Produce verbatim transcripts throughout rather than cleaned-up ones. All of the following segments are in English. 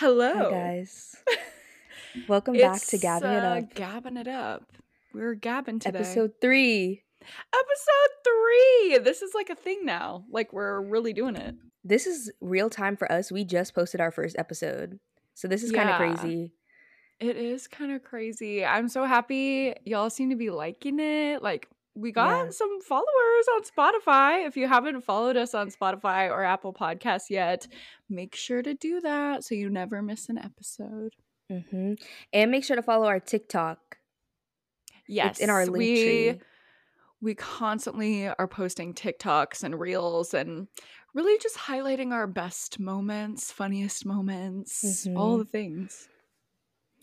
Hello. Hi guys. Welcome it's, back to Gabbing uh, It Up. Gabbing It Up. We're gabbing today. Episode three. Episode three. This is like a thing now. Like we're really doing it. This is real time for us. We just posted our first episode. So this is yeah. kind of crazy. It is kind of crazy. I'm so happy y'all seem to be liking it. Like we got yeah. some followers on Spotify. If you haven't followed us on Spotify or Apple Podcasts yet, make sure to do that so you never miss an episode. Mm-hmm. And make sure to follow our TikTok. Yes. It's in our link we, tree. We constantly are posting TikToks and reels and really just highlighting our best moments, funniest moments, mm-hmm. all the things.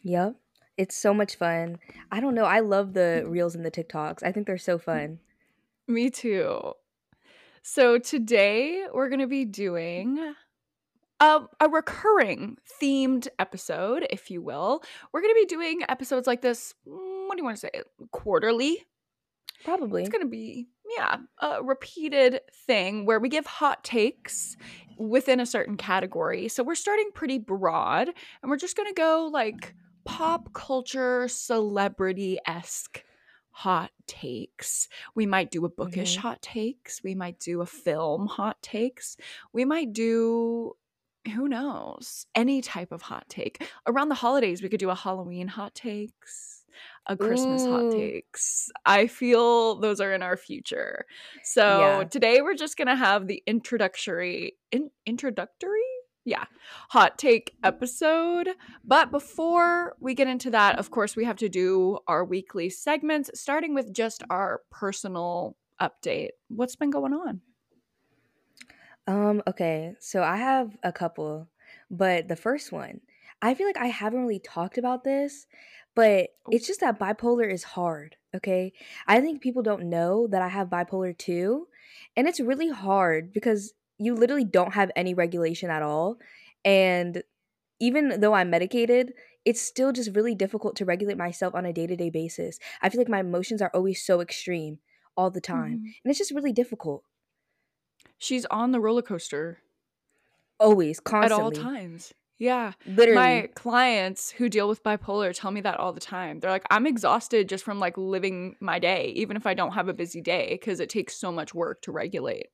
Yep. It's so much fun. I don't know. I love the reels and the TikToks. I think they're so fun. Me too. So today we're going to be doing a, a recurring themed episode, if you will. We're going to be doing episodes like this, what do you want to say, quarterly? Probably. It's going to be, yeah, a repeated thing where we give hot takes within a certain category. So we're starting pretty broad and we're just going to go like pop culture, celebrity-esque hot takes. We might do a bookish mm-hmm. hot takes. We might do a film hot takes. We might do, who knows, any type of hot take. Around the holidays, we could do a Halloween hot takes. A Christmas Ooh. Hot takes. I feel those are in our future. So yeah. today we're just going to have the introductory, in, introductory? Yeah, hot take episode. But before we get into that, of course, we have to do our weekly segments, starting with just our personal update. What's been going on? Um. Okay, so I have a couple, but the first one, I feel like I haven't really talked about this, but it's just that bipolar is hard, okay? I think people don't know that I have bipolar two, and it's really hard because you literally don't have any regulation at all. And even though I'm medicated, it's still just really difficult to regulate myself on a day-to-day basis. I feel like my emotions are always so extreme all the time, mm-hmm. and it's just really difficult. She's on the roller coaster. Always, constantly. At all times. Yeah, literally. My clients who deal with bipolar tell me that all the time. They're like, I'm exhausted just from like living my day, even if I don't have a busy day, because it takes so much work to regulate.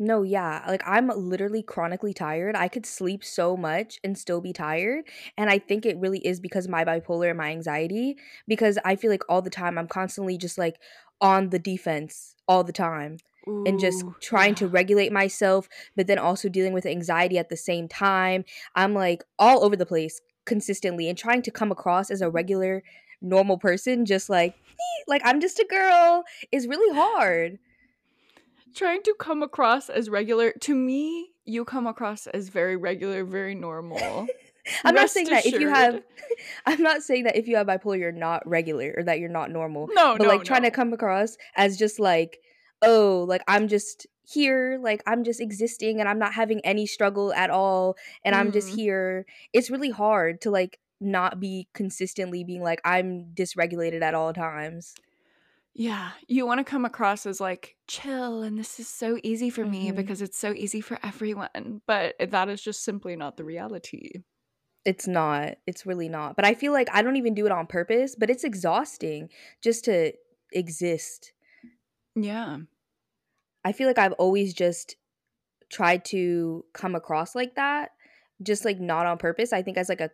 No, yeah. Like I'm literally chronically tired. I could sleep so much and still be tired. And I think it really is because of my bipolar and my anxiety, because I feel like all the time I'm constantly just like on the defense all the time. Ooh, and just trying yeah. to regulate myself, but then also dealing with anxiety at the same time. I'm like all over the place consistently and trying to come across as a regular, normal person, just like, eh, like I'm just a girl, is really hard. Trying to come across as regular. To me, you come across as very regular, very normal. I'm Rest not saying assured. that if you have I'm not saying that if you have bipolar, you're not regular or that you're not normal. No, but no, like trying no. to come across as just like, oh, like I'm just here, like I'm just existing and I'm not having any struggle at all and mm. I'm just here. It's really hard to like not be consistently being like I'm dysregulated at all times. Yeah, you want to come across as like chill and this is so easy for mm-hmm. me because it's so easy for everyone, but that is just simply not the reality. It's not. It's really not. But I feel like I don't even do it on purpose, but it's exhausting just to exist. Yeah. I feel like I've always just tried to come across like that, just like not on purpose. I think as like a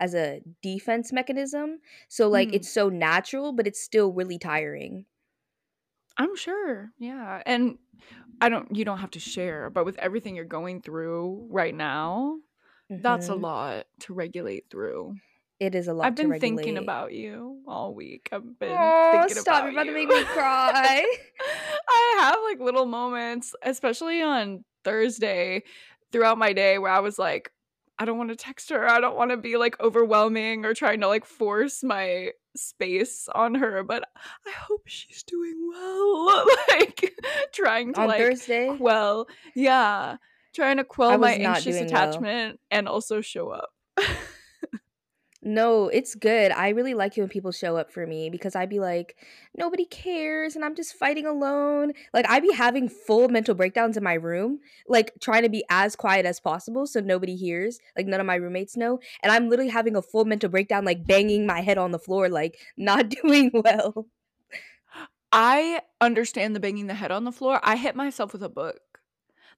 as a defense mechanism. So like mm. it's so natural, but it's still really tiring. I'm sure. Yeah. And I don't you don't have to share, but with everything you're going through right now, mm-hmm. that's a lot to regulate through. It is a lot. I've been to thinking about you all week. I've been oh, thinking stop, about you. Stop, you're about you. to make me cry. I have like little moments, especially on Thursday throughout my day where I was like, I don't want to text her. I don't want to be like overwhelming or trying to like force my space on her, but I hope she's doing well. like trying to on like Thursday? quell. Yeah. Trying to quell my anxious attachment well. and also show up. No, it's good. I really like it when people show up for me because I'd be like, nobody cares and I'm just fighting alone. Like, I'd be having full mental breakdowns in my room, like trying to be as quiet as possible so nobody hears, like none of my roommates know. And I'm literally having a full mental breakdown, like banging my head on the floor, like not doing well. I understand the banging the head on the floor. I hit myself with a book.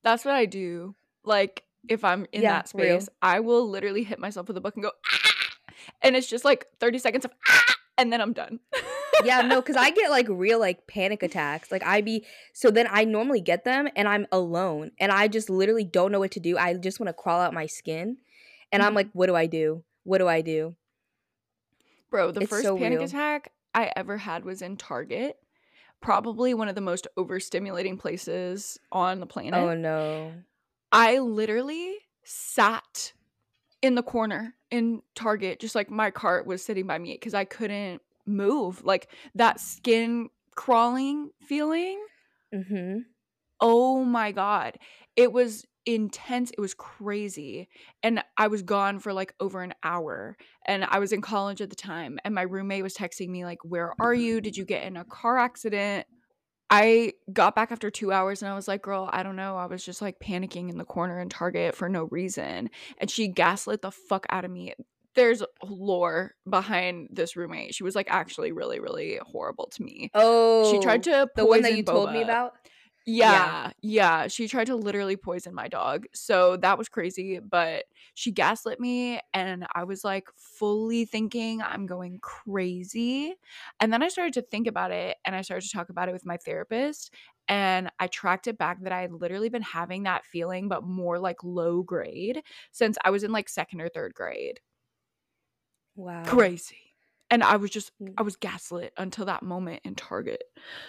That's what I do. Like, if I'm in yeah, that space, I will literally hit myself with a book and go, ah! And it's just like thirty seconds of ah, and then I'm done. Yeah, no, because I get like real like panic attacks. Like I be so then I normally get them and I'm alone and I just literally don't know what to do. I just want to crawl out my skin and I'm like, what do I do? What do I do? Bro, the it's first so panic real. attack I ever had was in Target. Probably one of the most overstimulating places on the planet. Oh no. I literally sat in the corner in Target, just like my cart was sitting by me because I couldn't move. Like that skin crawling feeling. Mm-hmm. Oh my God. It was intense. It was crazy. And I was gone for like over an hour. And I was in college at the time. And my roommate was texting me like, where are you? Did you get in a car accident? I got back after two hours and I was like, girl, I don't know. I was just like panicking in the corner in Target for no reason. And she gaslit the fuck out of me. There's lore behind this roommate. She was like actually really, really horrible to me. Oh. She tried to poison the one that you Boba. told me about? Yeah, yeah. Yeah. She tried to literally poison my dog. So that was crazy. But she gaslit me and I was like fully thinking I'm going crazy. And then I started to think about it and I started to talk about it with my therapist. And I tracked it back that I had literally been having that feeling, but more like low grade since I was in like second or third grade. Wow. Crazy. And I was just, I was gaslit until that moment in Target.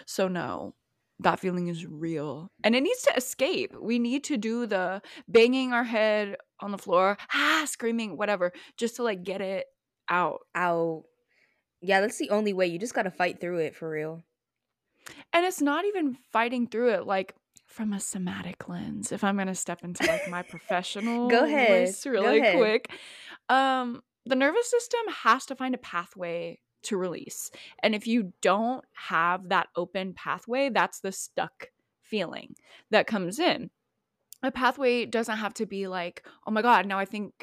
So no. That feeling is real. And it needs to escape. We need to do the banging our head on the floor, ah, screaming, whatever, just to, like, get it out. Out. Yeah, that's the only way. You just got to fight through it for real. And it's not even fighting through it, like, from a somatic lens. If I'm going to step into, like, my professional Go ahead. list really Go ahead. quick. Um, the nervous system has to find a pathway to release. And if you don't have that open pathway, that's the stuck feeling that comes in. A pathway doesn't have to be like, oh my God, now I think,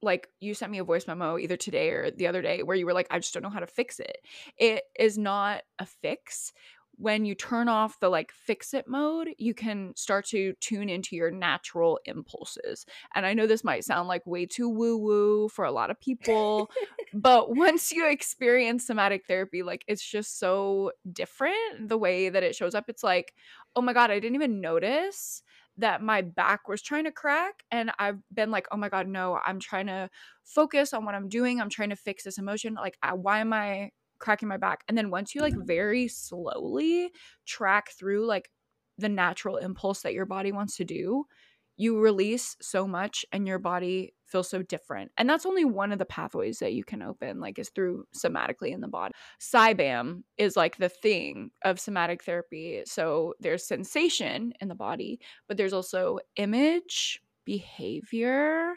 like, you sent me a voice memo either today or the other day where you were like, I just don't know how to fix it. It is not a fix. When you turn off the like fix it mode, you can start to tune into your natural impulses. And I know this might sound like way too woo woo for a lot of people, but once you experience somatic therapy, like it's just so different the way that it shows up. It's like, oh my God, I didn't even notice that my back was trying to crack. And I've been like, oh my God, no, I'm trying to focus on what I'm doing. I'm trying to fix this emotion. Like, I, why am I cracking my back? And then once you like very slowly track through like the natural impulse that your body wants to do, you release so much and your body feels so different. And that's only one of the pathways that you can open, like, is through somatically in the body. Psybam is like the thing of somatic therapy. So there's sensation in the body, but there's also image, behavior,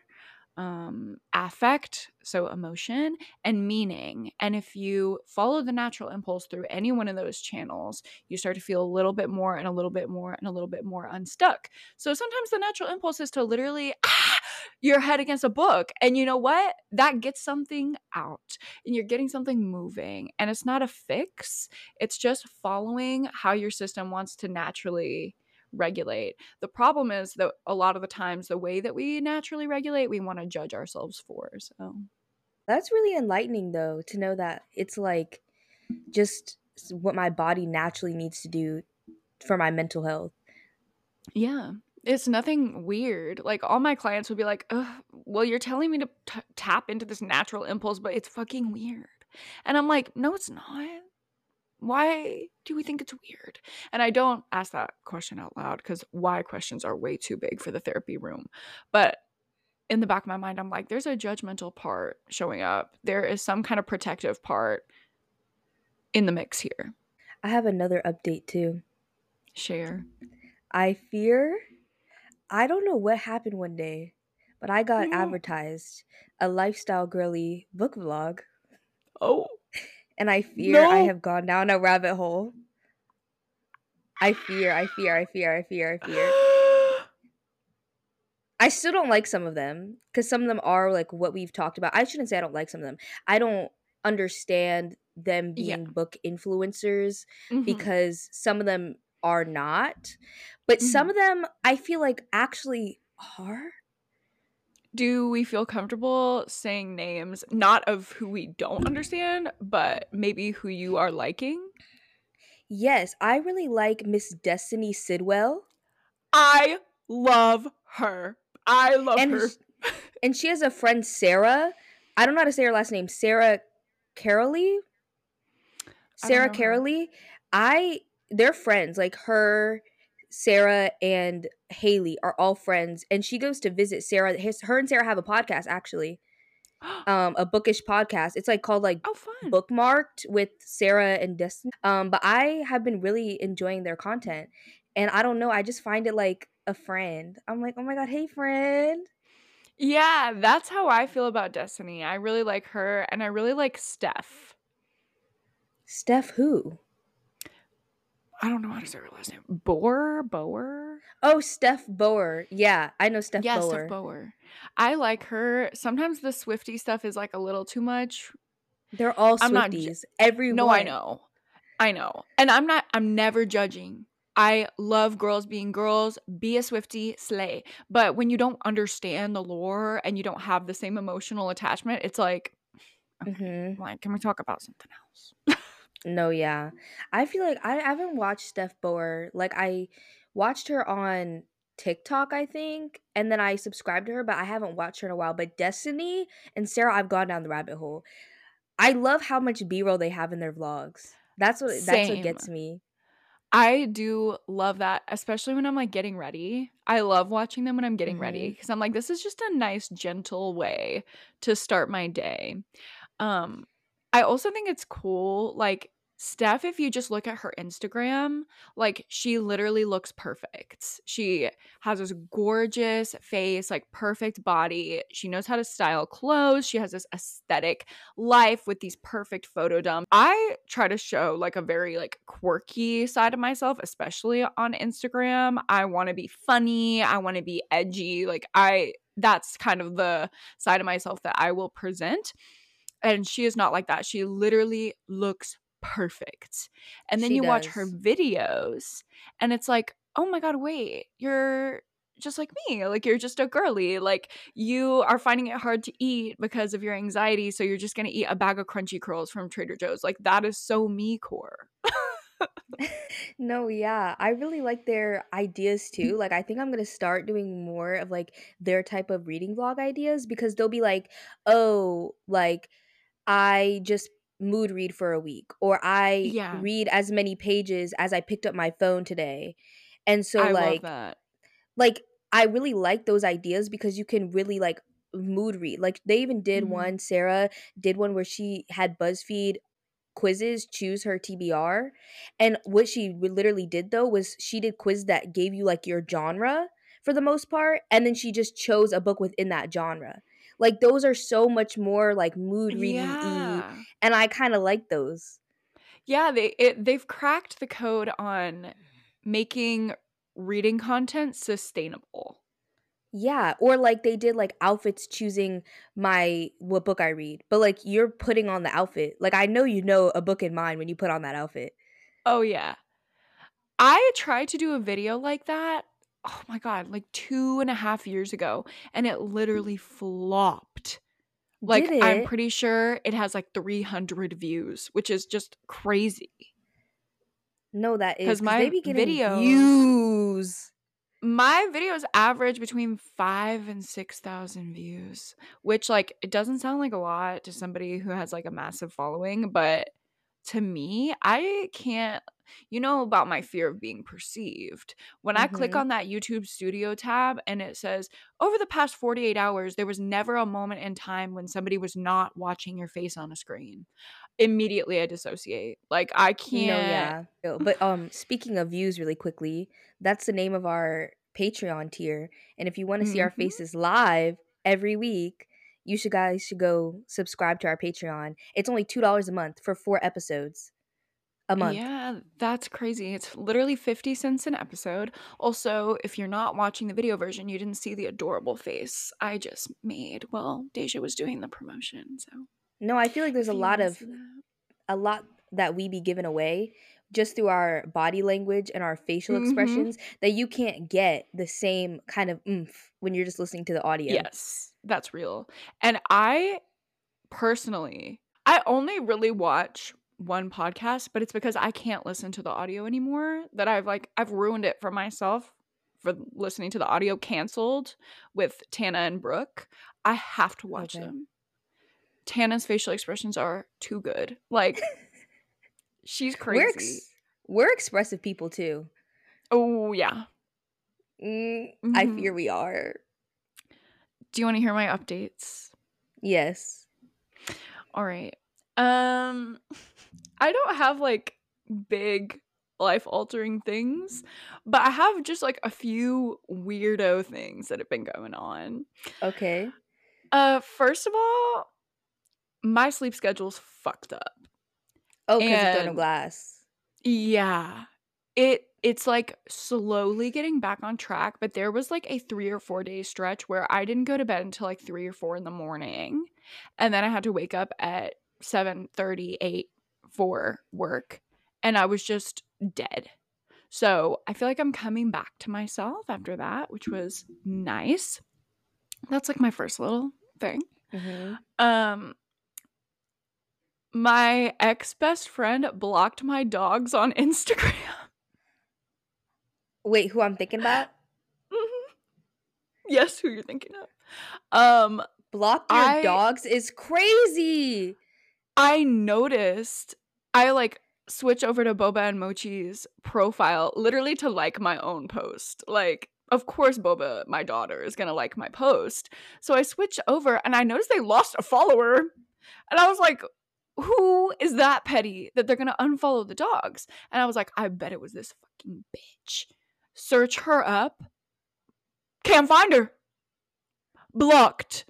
um, affect, so emotion, and meaning. And if you follow the natural impulse through any one of those channels, you start to feel a little bit more and a little bit more and a little bit more unstuck. So sometimes the natural impulse is to literally ah, your head against a book. And you know what? That gets something out and you're getting something moving. And it's not a fix. It's just following how your system wants to naturally regulate. The problem is that a lot of the times the way that we naturally regulate, we want to judge ourselves for. So that's really enlightening though, to know that it's like just what my body naturally needs to do for my mental health. Yeah, it's nothing weird. Like, all my clients would be like, ugh, well, you're telling me to t- tap into this natural impulse, but it's fucking weird. And I'm like, no, it's not. Why do we think it's weird? And I don't ask that question out loud because why questions are way too big for the therapy room. But in the back of my mind, I'm like, there's a judgmental part showing up. There is some kind of protective part in the mix here. I have another update too. Share. I fear, I don't know what happened one day, but I got yeah. advertised a lifestyle girly book vlog. Oh. And I fear no. I have gone down a rabbit hole. I fear, I fear, I fear, I fear, I fear. I still don't like some of them because some of them are like what we've talked about. I shouldn't say I don't like some of them. I don't understand them being yeah. book influencers mm-hmm. because some of them are not. But mm-hmm. some of them I feel like actually are. Do we feel comfortable saying names, not of who we don't understand, but maybe who you are liking? Yes, I really like Miss Destiny Sidwell. I love her. I love and, her. And she has a friend, Sarah. I don't know how to say her last name. Sarah Caroli? Sarah Caroli. I, they're friends. Like her... Sarah and Hailey are all friends, and she goes to visit Sarah. His, her and Sarah have a podcast, actually, um, a bookish podcast. It's like called like oh, fun. Bookmarked with Sarah and Destiny. Um, but I have been really enjoying their content, and I don't know, I just find it like a friend. I'm like, oh my god, hey friend. Yeah, that's how I feel about Destiny. I really like her, and I really like Steph. Steph who? I don't know how to say her last name. Bohrer? Bohrer? Oh, Steph Bohrer. Yeah, I know Steph yeah, Bohrer. Yeah, Steph Bohrer. I like her. Sometimes the Swiftie stuff is like a little too much. They're all Swifties. Ju- Everyone. No, I know. I know. And I'm not, I'm never judging. I love girls being girls. Be a Swiftie, slay. But when you don't understand the lore and you don't have the same emotional attachment, it's like, okay, mm-hmm. like, can we talk about something else? No, yeah. I feel like I haven't watched Steph Bohrer. Like, I watched her on TikTok, I think, and then I subscribed to her, but I haven't watched her in a while. But Destiny and Sarah, I've gone down the rabbit hole. I love how much B-roll they have in their vlogs. That's what Same. That's what gets me. I do love that, especially when I'm, like, getting ready. I love watching them when I'm getting mm-hmm. ready because I'm like, this is just a nice, gentle way to start my day. Um I also think it's cool, like, Steph, if you just look at her Instagram, like, she literally looks perfect. She has this gorgeous face, like, perfect body. She knows how to style clothes. She has this aesthetic life with these perfect photo dumps. I try to show, like, a very, like, quirky side of myself, especially on Instagram. I want to be funny. I want to be edgy. Like, I – that's kind of the side of myself that I will present. And she is not like that. She literally looks perfect. And then she you does. Watch her videos and it's like, oh my God, wait, you're just like me. Like, you're just a girly. Like, you are finding it hard to eat because of your anxiety. So you're just going to eat a bag of Crunchy Curls from Trader Joe's. Like, that is so me core. No, yeah. I really like their ideas too. Like, I think I'm going to start doing more of like their type of reading vlog ideas because they'll be like, oh, like, I just mood read for a week, or I yeah. read as many pages as I picked up my phone today. And so I like, love that. Like, I really like those ideas because you can really like mood read. Like, they even did mm-hmm. one, Sarah did one where she had BuzzFeed quizzes, choose her T B R. And what she literally did though was she did quiz that gave you like your genre for the most part. And then she just chose a book within that genre. Like, those are so much more, like, mood reading-y, yeah. and I kind of like those. Yeah, they, it, they've cracked the code on making reading content sustainable. Yeah, or, like, they did, like, outfits choosing my – what book I read. But, like, you're putting on the outfit. Like, I know you know a book in mind when you put on that outfit. Oh, yeah. I tried to do a video like that. Oh my God, like two and a half years ago. And it literally flopped. Like, I'm pretty sure it has like three hundred views, which is just crazy. No, that is. Because my they be getting videos, views. My videos average between five and six thousand views, which, like, it doesn't sound like a lot to somebody who has like a massive following. But to me, I can't. You know about my fear of being perceived. When mm-hmm. I click on that YouTube Studio tab and it says, over the past forty-eight hours, there was never a moment in time when somebody was not watching your face on a screen. Immediately I dissociate. Like, I can't. No, yeah. But um, speaking of views really quickly, that's the name of our Patreon tier. And if you want to see mm-hmm. our faces live, every week, you should guys should go subscribe to our Patreon. It's only two dollars a month for four episodes a month. Yeah, that's crazy. It's literally fifty cents an episode. Also, if you're not watching the video version, you didn't see the adorable face I just made while Deja was doing the promotion. So no, I feel like there's a lot of a lot that we be giving away just through our body language and our facial mm-hmm. expressions that you can't get the same kind of oomph when you're just listening to the audio. Yes, that's real. And I personally, I only really watch one podcast, but it's because I can't listen to the audio anymore, that I've like, I've ruined it for myself for listening to the audio canceled with Tana and Brooke. I have to watch okay. them. Tana's facial expressions are too good. Like, she's crazy. We're, ex- we're expressive people too. Oh, yeah. Mm, mm-hmm. I fear we are. Do you want to hear my updates? Yes. All right. Um, I don't have like big life-altering things, but I have just like a few weirdo things that have been going on. Okay. Uh, first of all, my sleep schedule's fucked up. Oh, because of Throne of Glass. Yeah. It it's like slowly getting back on track, but there was like a three or four day stretch where I didn't go to bed until like three or four in the morning. And then I had to wake up at seven thirty, eight for work. And I was just dead. So I feel like I'm coming back to myself after that, which was nice. That's like my first little thing. Mm-hmm. Um My ex-best friend blocked my dogs on Instagram. Wait, who I'm thinking about? Mm-hmm. Yes, who you're thinking of. Um, Block your I, dogs is crazy. I noticed. I, like, switch over to Boba and Mochi's profile literally to like my own post. Like, of course Boba, my daughter, is going to like my post. So I switched over, and I noticed they lost a follower. And I was like, who is that petty that they're going to unfollow the dogs? And I was like, I bet it was this fucking bitch. Search her up. Can't find her. Blocked.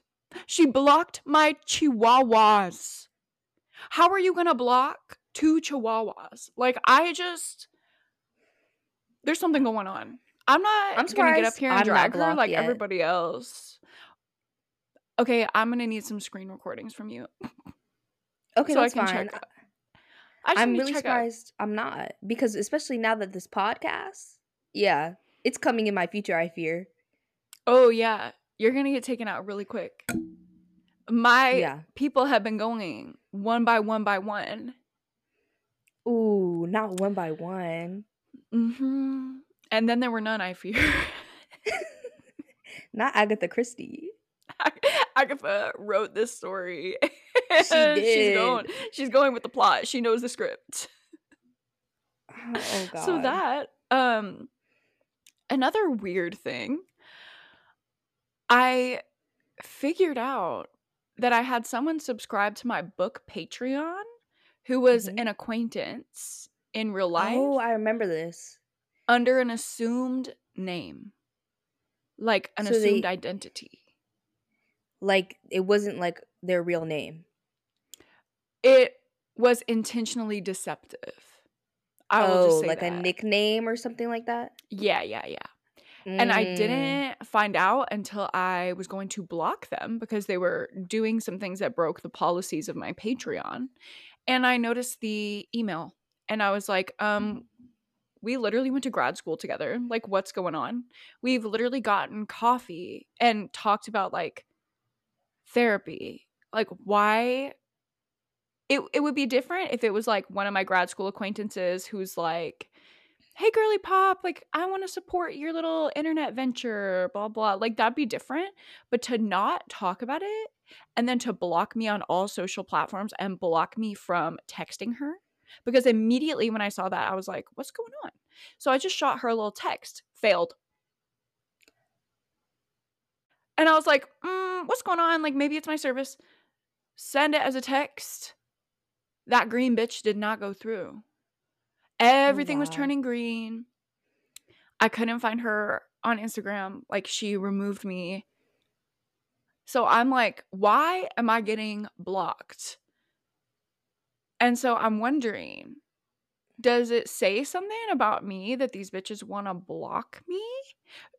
She blocked my chihuahuas. How are you going to block two chihuahuas? Like, I just, there's something going on. I'm not going to get up here and I'm drag her like yet. Everybody else. Okay, I'm going to need some screen recordings from you. Okay, so that's I fine. I just I'm really surprised out. I'm not, because especially now that this podcast, yeah, it's coming in my future, I fear. Oh, yeah. You're going to get taken out really quick. My yeah. people have been going one by one by one. Ooh, not one by one. Mm-hmm. And then there were none, I fear. Not Agatha Christie. Agatha wrote this story. She did. She's going, she's going with the plot. She knows the script. Oh, oh God. So that, um, another weird thing, I figured out that I had someone subscribe to my book Patreon who was mm-hmm. an acquaintance in real life. Oh, I remember this. Under an assumed name. Like an so assumed they- identity. Like, it wasn't, like, their real name. It was intentionally deceptive. I oh, will just say like that. A nickname or something like that? Yeah, yeah, yeah. Mm. And I didn't find out until I was going to block them because they were doing some things that broke the policies of my Patreon. And I noticed the email. And I was like, um, we literally went to grad school together. Like, what's going on? We've literally gotten coffee and talked about, like, therapy. Like, why it it would be different if it was like one of my grad school acquaintances who's like, hey girly pop, like I want to support your little internet venture, blah blah, like that'd be different. But to not talk about it and then to block me on all social platforms and block me from texting her, because immediately when I saw that I was like, what's going on? So I just shot her a little text. Failed. And I was like, mm, what's going on? Like, maybe it's my service. Send it as a text. That green bitch did not go through. Everything oh, wow. was turning green. I couldn't find her on Instagram. Like, she removed me. So I'm like, why am I getting blocked? And so I'm wondering, does it say something about me that these bitches want to block me?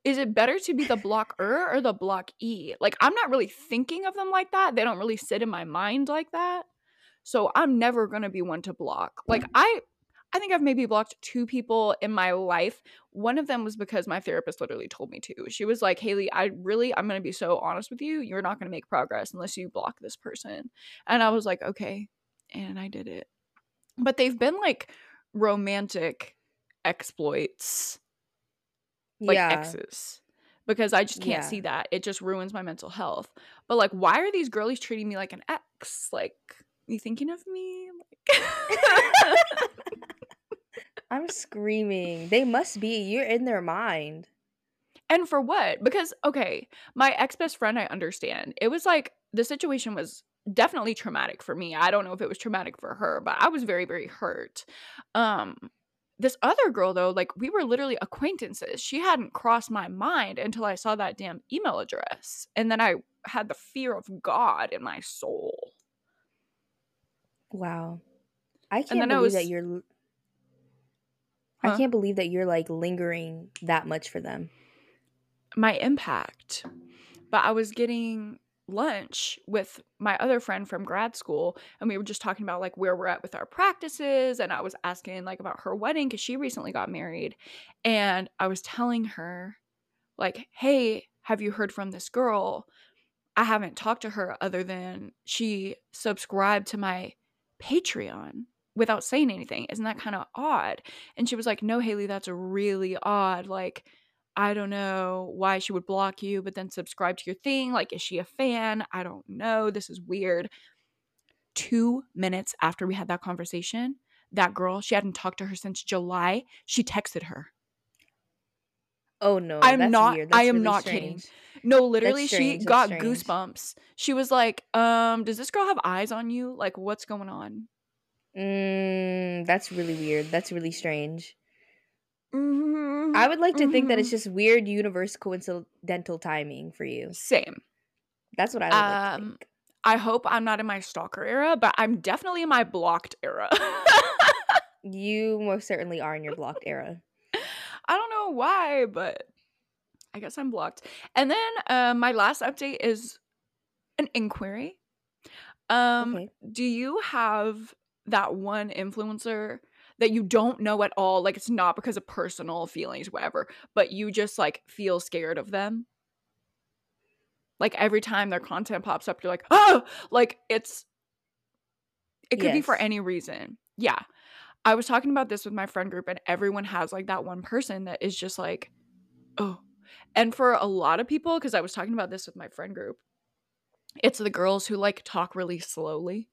Is it better to be the blocker or the blockee? Like, I'm not really thinking of them like that. They don't really sit in my mind like that. So I'm never going to be one to block. Like, I I think I've maybe blocked two people in my life. One of them was because my therapist literally told me to. She was like, Hailey, I really, I'm going to be so honest with you. You're not going to make progress unless you block this person. And I was like, okay. And I did it. But they've been like romantic exploits. Like yeah. exes. Because I just can't yeah. see that. It just ruins my mental health. But like, why are these girlies treating me like an ex? Like, you thinking of me? Like- I'm screaming. They must be. You're in their mind. And for what? Because, okay, my ex-best friend, I understand. It was like, the situation was definitely traumatic for me. I don't know if it was traumatic for her, but I was very, very hurt. Um, this other girl, though, like, we were literally acquaintances. She hadn't crossed my mind until I saw that damn email address. And then I had the fear of God in my soul. Wow. I can't believe I was, that you're... Huh? I can't believe that you're, like, lingering that much for them. My impact. But I was getting lunch with my other friend from grad school, and we were just talking about, like, where we're at with our practices, and I was asking, like, about her wedding because she recently got married. And I was telling her, like, hey, have you heard from this girl? I haven't talked to her other than she subscribed to my Patreon. Without saying anything. Isn't that kind of odd? And she was like, no, Hailey, that's really odd. Like, I don't know why she would block you, but then subscribe to your thing. Like, is she a fan? I don't know. This is weird. Two minutes after we had that conversation, that girl, she hadn't talked to her since July. She texted her. Oh, no. I'm that's not, weird. That's I am really not strange. Kidding. No, literally, she that's got strange. Goosebumps. She was like, um, does this girl have eyes on you? Like, what's going on? Mm, that's really weird. That's really strange. Mm-hmm. I would like to mm-hmm. think that it's just weird universe coincidental timing for you. Same. That's what I would um, like to think. I hope I'm not in my stalker era, but I'm definitely in my blocked era. You most certainly are in your blocked era. I don't know why, but I guess I'm blocked. And then uh, my last update is an inquiry. Um, okay. Do you have... that one influencer that you don't know at all, like it's not because of personal feelings, whatever, but you just like feel scared of them. Like every time their content pops up, you're like, oh, like it's, it could yes. be for any reason. Yeah. I was talking about this with my friend group, and everyone has like that one person that is just like, oh. And for a lot of people, because I was talking about this with my friend group, it's the girls who like talk really slowly.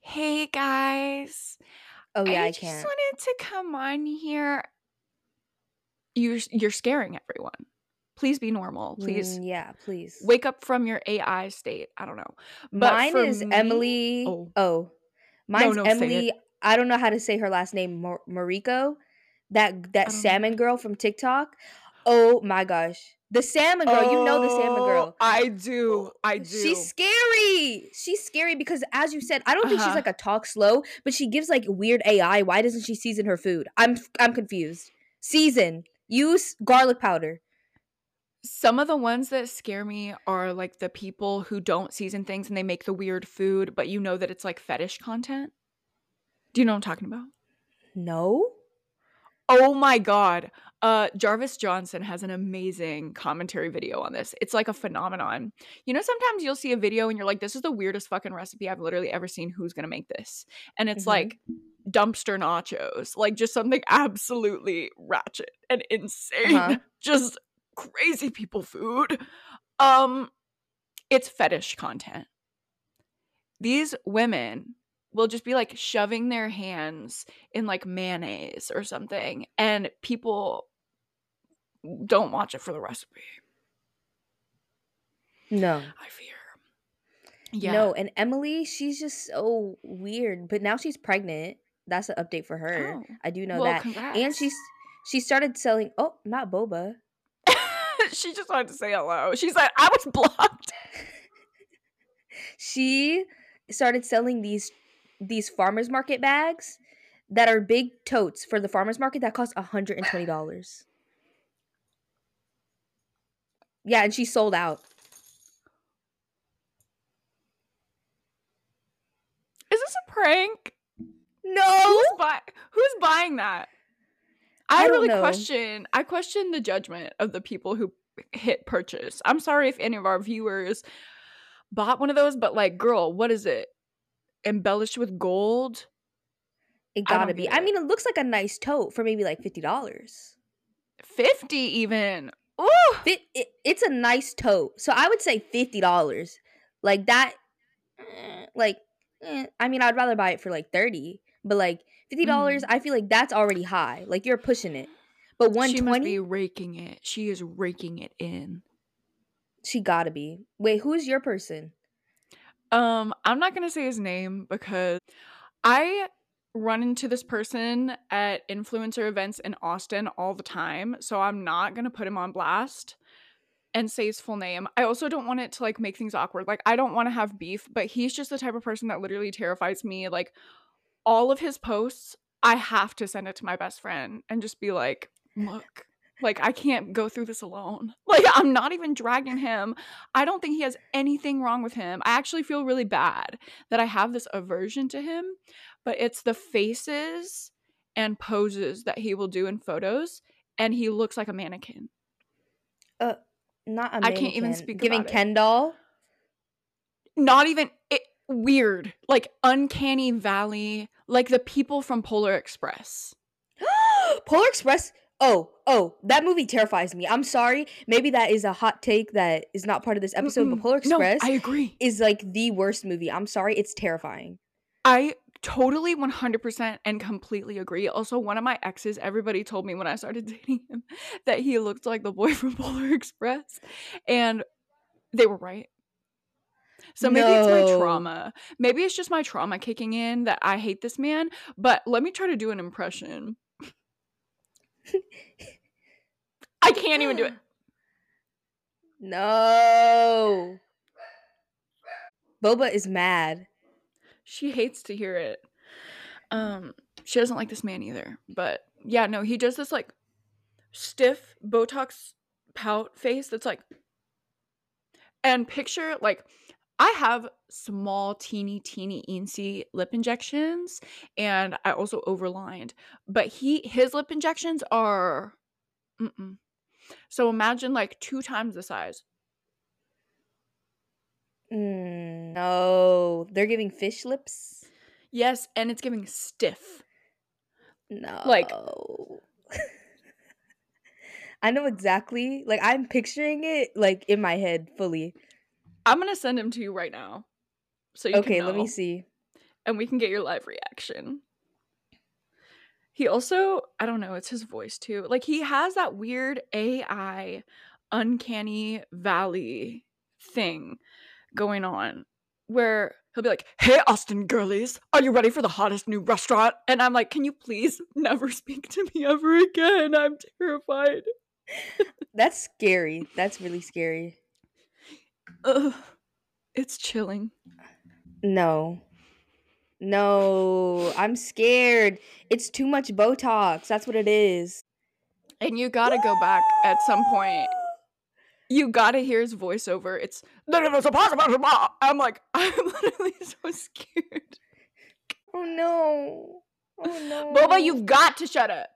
Hey guys, oh yeah, I, I just can't. wanted to come on here. You're you're scaring everyone. Please be normal. Please, mm, yeah, please wake up from your A I state. I don't know. But mine is me, Emily. Oh, oh. mine's no, no, Emily. I don't know how to say her last name. Mar- Mariko, that that salmon know. girl from TikTok. Oh my gosh, the salmon girl. Oh, you know the salmon girl. I do. I do. She's scary. She's scary because, as you said, I don't think uh-huh. she's like a talk slow, but she gives like weird A I. Why doesn't she season her food? I'm I'm confused. Season. Use garlic powder. Some of the ones that scare me are like the people who don't season things and they make the weird food, but you know that it's like fetish content. Do you know what I'm talking about? No. Oh my God. Uh, Jarvis Johnson has an amazing commentary video on this. It's like a phenomenon. You know, sometimes you'll see a video and you're like, this is the weirdest fucking recipe I've literally ever seen. Who's going to make this? And it's mm-hmm. like dumpster nachos, like just something absolutely ratchet and insane. Uh-huh. Just crazy people food. Um, it's fetish content. These women will just be like shoving their hands in like mayonnaise or something, and people don't watch it for the recipe. No. I fear. Yeah. No, and Emily, she's just so weird, but now she's pregnant. That's an update for her. Oh. I do know well, that. Congrats. And she's she started selling oh, not Boba. She just wanted to say hello. She's like, I was blocked. She started selling these these farmers market bags that are big totes for the farmers market that cost one hundred twenty dollars. Yeah, and she sold out. Is this a prank? No. Who's, bu- who's buying that? I, I really know. question. I question the judgment of the people who hit purchase. I'm sorry if any of our viewers bought one of those, but like, girl, what is it? Embellished with gold? It gotta I be. It. I mean, it looks like a nice tote for maybe like fifty dollars. fifty even. Ooh. It, it, it's a nice tote. So I would say fifty dollars. Like that, like, eh, I mean, I'd rather buy it for like thirty, but like fifty dollars, mm. I feel like that's already high. Like you're pushing it. But one twenty? She must be raking it. She is raking it in. She gotta be. Wait, who's your person? Um, I'm not gonna say his name because I run into this person at influencer events in Austin all the time, so I'm not gonna put him on blast and say his full name. I also don't want it to like make things awkward. Like I don't want to have beef, but he's just the type of person that literally terrifies me. Like all of his posts, I have to send it to my best friend and just be like, look, like I can't go through this alone. Like I'm not even dragging him. I don't think he has anything wrong with him. I actually feel really bad that I have this aversion to him, but it's the faces and poses that he will do in photos, and he looks like a mannequin. Uh, not a mannequin. I can't even speak Giving about Ken it. Doll? Not even it, weird. Like uncanny valley, like the people from Polar Express. Polar Express? Oh, oh, that movie terrifies me. I'm sorry. Maybe that is a hot take that is not part of this episode, Mm-mm. but Polar Express no, I agree. Is like the worst movie. I'm sorry. It's terrifying. I totally one hundred percent and completely agree. Also, one of my exes, everybody told me when I started dating him that he looked like the boy from Polar Express. And they were right. So maybe no. it's my trauma. Maybe it's just my trauma kicking in that I hate this man. But let me try to do an impression. I can't even do it. No. Boba is mad. She hates to hear it. Um, she doesn't like this man either. But yeah, no, he does this like stiff Botox pout face that's like, and picture like, I have small, teeny, teeny, eensy lip injections, and I also overlined. But he, his lip injections are, mm-mm. So imagine like two times the size. Mm, no, they're giving fish lips. Yes, and it's giving stiff. No, like. I know exactly. Like I'm picturing it like in my head fully. I'm going to send him to you right now. So you okay, can know, let me see. And we can get your live reaction. He also, I don't know, it's his voice too. Like he has that weird A I uncanny valley thing going on where he'll be like, hey, Austin girlies, are you ready for the hottest new restaurant? And I'm like, can you please never speak to me ever again? I'm terrified. That's scary. That's really scary. Ugh, it's chilling. No. No. I'm scared. It's too much Botox. That's what it is. And you gotta go back at some point. You gotta hear his voiceover. It's I'm like, I'm literally so scared. Oh no. Oh no. Boba, you've got to shut up.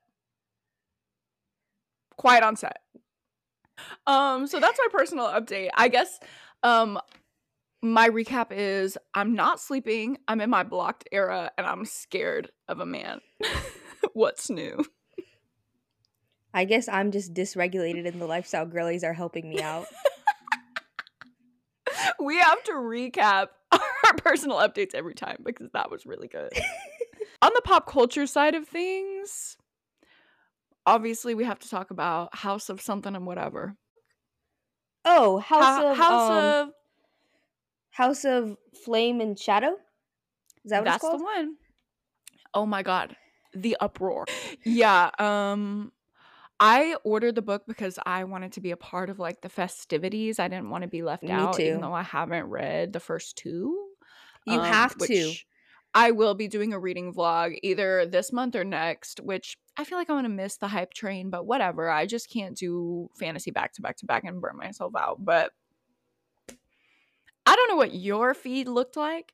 Quiet on set. Um, so that's my personal update. I guess um my recap is I'm not sleeping, I'm in my blocked era, and I'm scared of a man. What's new? I guess I'm just dysregulated and the lifestyle girlies are helping me out. We have to recap our personal updates every time because that was really good. On the pop culture side of things, obviously, we have to talk about House of something and whatever. Oh, House ha- of House um, of House of Flame and Shadow. Is that what that's it's called? The one? Oh my God, the uproar! Yeah, um, I ordered the book because I wanted to be a part of like the festivities. I didn't want to be left Me out, too. Even though I haven't read the first two. You um, have to. I will be doing a reading vlog either this month or next, which I feel like I'm going to miss the hype train, but whatever. I just can't do fantasy back to back to back and burn myself out. But I don't know what your feed looked like,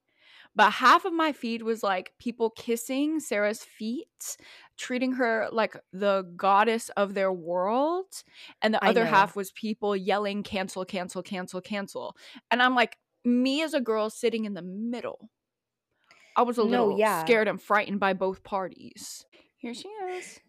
but half of my feed was like people kissing Sarah's feet, treating her like the goddess of their world. And the I other know. half was people yelling, cancel, cancel, cancel, cancel. And I'm like, me as a girl sitting in the middle. I was a little no, yeah. scared and frightened by both parties. Here she is.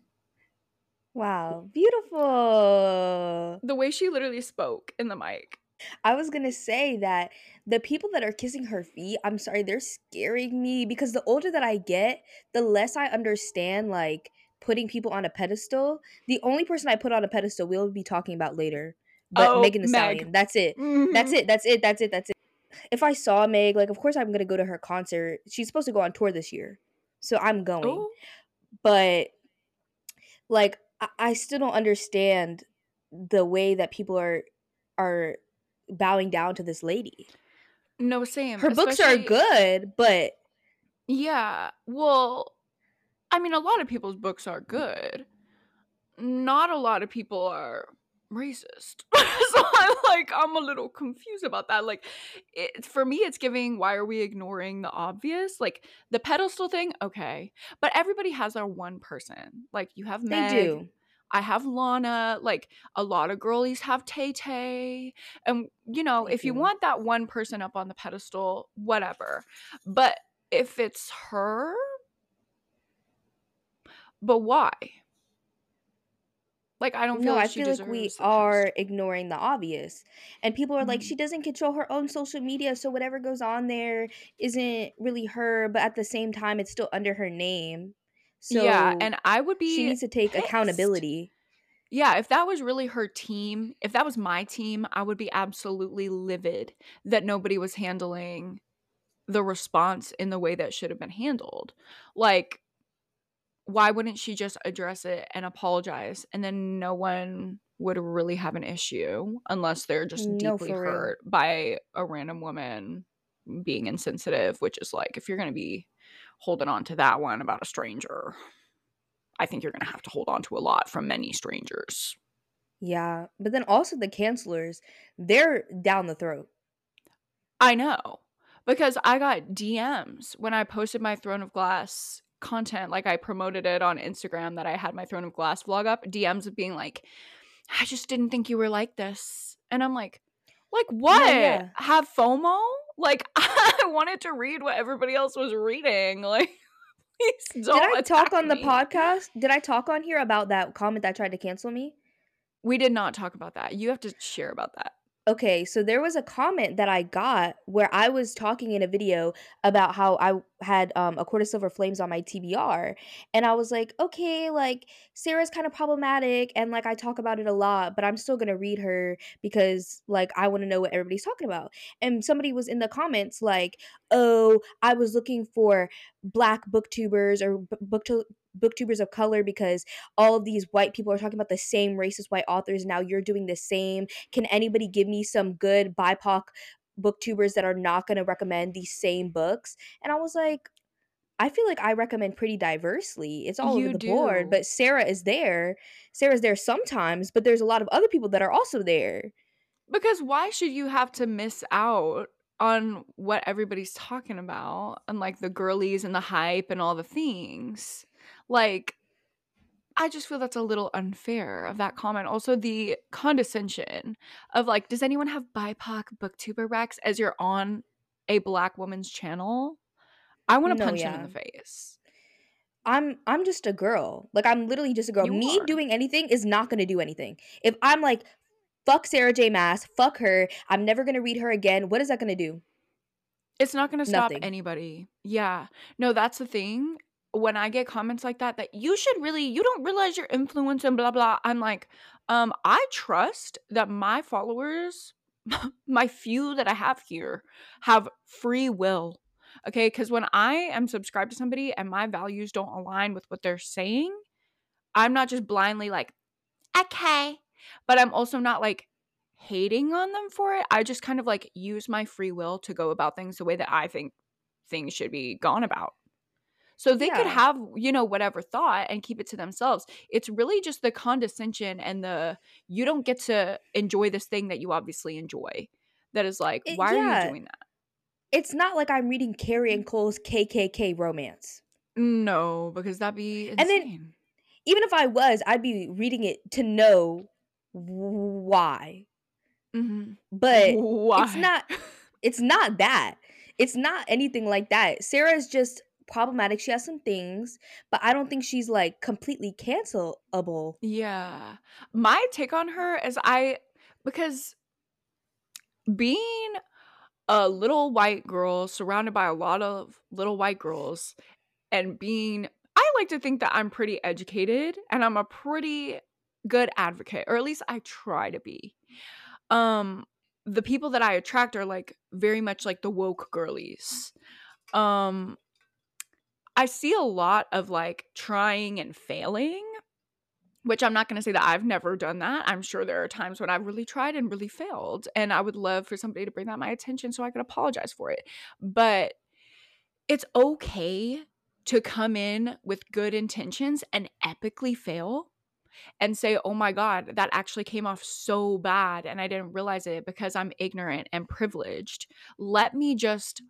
Wow. Beautiful. The way she literally spoke in the mic. I was going to say that the people that are kissing her feet, I'm sorry, they're scaring me because the older that I get, the less I understand, like, putting people on a pedestal. The only person I put on a pedestal we'll be talking about later, but oh, Megan Thee Stallion. Meg. That's it. Mm-hmm. That's it. That's it. That's it. That's it. If I saw Meg, like, of course I'm going to go to her concert. She's supposed to go on tour this year, so I'm going. Ooh. But, like, I-, I still don't understand the way that people are are – bowing down to this lady. No, same. Her Especially, books are good, but yeah. Well, I mean, a lot of people's books are good. Not a lot of people are racist. So I'm like, I'm a little confused about that. Like, it, for me, it's giving, why are we ignoring the obvious? Like, the pedestal thing, okay. But everybody has their one person. Like, you have Meg. They do. I have Lana, like a lot of girlies have Tay Tay. And, you know, Thank if you me. want that one person up on the pedestal, whatever. But if it's her, but why? Like, I don't feel no, like I she feel like we are post. ignoring the obvious. And people are mm-hmm. like, she doesn't control her own social media, so whatever goes on there isn't really her. But at the same time, it's still under her name. So yeah, and I would be. She needs to take pissed. accountability. Yeah, if that was really her team, if that was my team, I would be absolutely livid that nobody was handling the response in the way that should have been handled. Like, why wouldn't she just address it and apologize? And then no one would really have an issue unless they're just no, deeply hurt real. by a random woman being insensitive, which is like, if you're going to be holding on to that one about a stranger, I think you're gonna have to hold on to a lot from many strangers. Yeah, but then also the cancelers, they're down the throat. I know, because I got D Ms when I posted my Throne of Glass content, like I promoted it on Instagram that I had my Throne of Glass vlog up, D Ms of being like, I just didn't think you were like this. And I'm like, like what? Yeah, yeah. Have FOMO? Like, I wanted to read what everybody else was reading. Like, please don't. Did I talk on me. the podcast? Did I talk on here about that comment that tried to cancel me? We did not talk about that. You have to share about that. Okay, so there was a comment that I got where I was talking in a video about how I had um, a quart of silver flames on my T B R. And I was like, okay, like, Sarah's kind of problematic. And, like, I talk about it a lot, but I'm still going to read her because, like, I want to know what everybody's talking about. And somebody was in the comments like, oh, I was looking for Black booktubers or b- book to- booktubers of color because all of these white people are talking about the same racist white authors. Now you're doing the same. Can anybody give me some good B I P O C booktubers that are not going to recommend these same books? And I was like, I feel like I recommend pretty diversely. It's all you over the do. board, but Sarah is there. Sarah's there sometimes, but there's a lot of other people that are also there. Because why should you have to miss out on what everybody's talking about and like the girlies and the hype and all the things? Like, I just feel that's a little unfair of that comment. Also, the condescension of, like, does anyone have B I P O C booktuber recs as you're on a Black woman's channel? I want to no, punch yeah. him in the face. I'm I'm just a girl. Like, I'm literally just a girl. You Me are. doing anything is not going to do anything. If I'm like, fuck Sarah J. Maas, fuck her, I'm never going to read her again, what is that going to do? It's not going to stop anybody. Yeah. No, that's the thing. When I get comments like that, that you should really, you don't realize your influence and blah, blah. I'm like, um, I trust that my followers, my few that I have here, have free will. Okay. Because when I am subscribed to somebody and my values don't align with what they're saying, I'm not just blindly like, okay. But I'm also not like hating on them for it. I just kind of like use my free will to go about things the way that I think things should be gone about. So they yeah. could have, you know, whatever thought and keep it to themselves. It's really just the condescension and the you don't get to enjoy this thing that you obviously enjoy. That is like, it, why yeah. are you doing that? It's not like I'm reading Carrie and Cole's K K K romance. No, because that'd be insane. And then even if I was, I'd be reading it to know why. Mm-hmm. But why? it's not. It's not that. It's not anything like that. Sarah's just problematic. She has some things, but I don't think she's like completely cancelable. Yeah. My take on her is I because being a little white girl surrounded by a lot of little white girls and being I like to think that I'm pretty educated and I'm a pretty good advocate, or at least I try to be. Um the people that I attract are like very much like the woke girlies. Um I see a lot of like trying and failing, which I'm not going to say that I've never done that. I'm sure there are times when I've really tried and really failed, and I would love for somebody to bring that my attention so I could apologize for it. But it's okay to come in with good intentions and epically fail and say, oh my God, that actually came off so bad and I didn't realize it because I'm ignorant and privileged. Let me just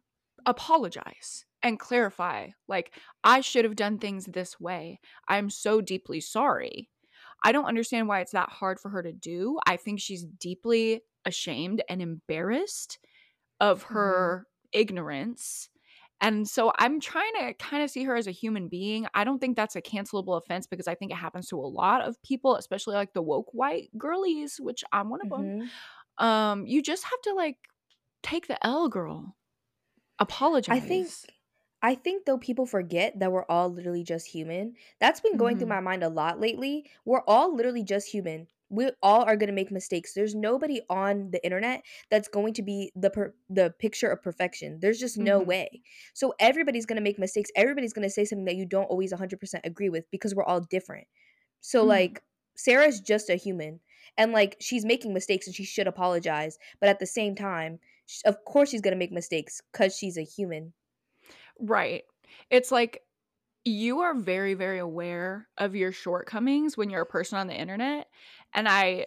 apologize and clarify, like, I should have done things this way. I'm so deeply sorry. I don't understand why it's that hard for her to do. I think she's deeply ashamed and embarrassed of her mm. ignorance. And so I'm trying to kind of see her as a human being. I don't think that's a cancelable offense because I think it happens to a lot of people, especially like the woke white girlies, which I'm one of mm-hmm. them. Um, you just have to like take the L, girl. Apologize. I think... I think, though, people forget that we're all literally just human. That's been going mm-hmm. through my mind a lot lately. We're all literally just human. We all are going to make mistakes. There's nobody on the internet that's going to be the per- the picture of perfection. There's just mm-hmm. no way. So everybody's going to make mistakes. Everybody's going to say something that you don't always one hundred percent agree with because we're all different. So, mm-hmm. like, Sarah's just a human. And, like, she's making mistakes and she should apologize. But at the same time, she- of course she's going to make mistakes because she's a human. Right. It's like you are very, very aware of your shortcomings when you're a person on the internet. And I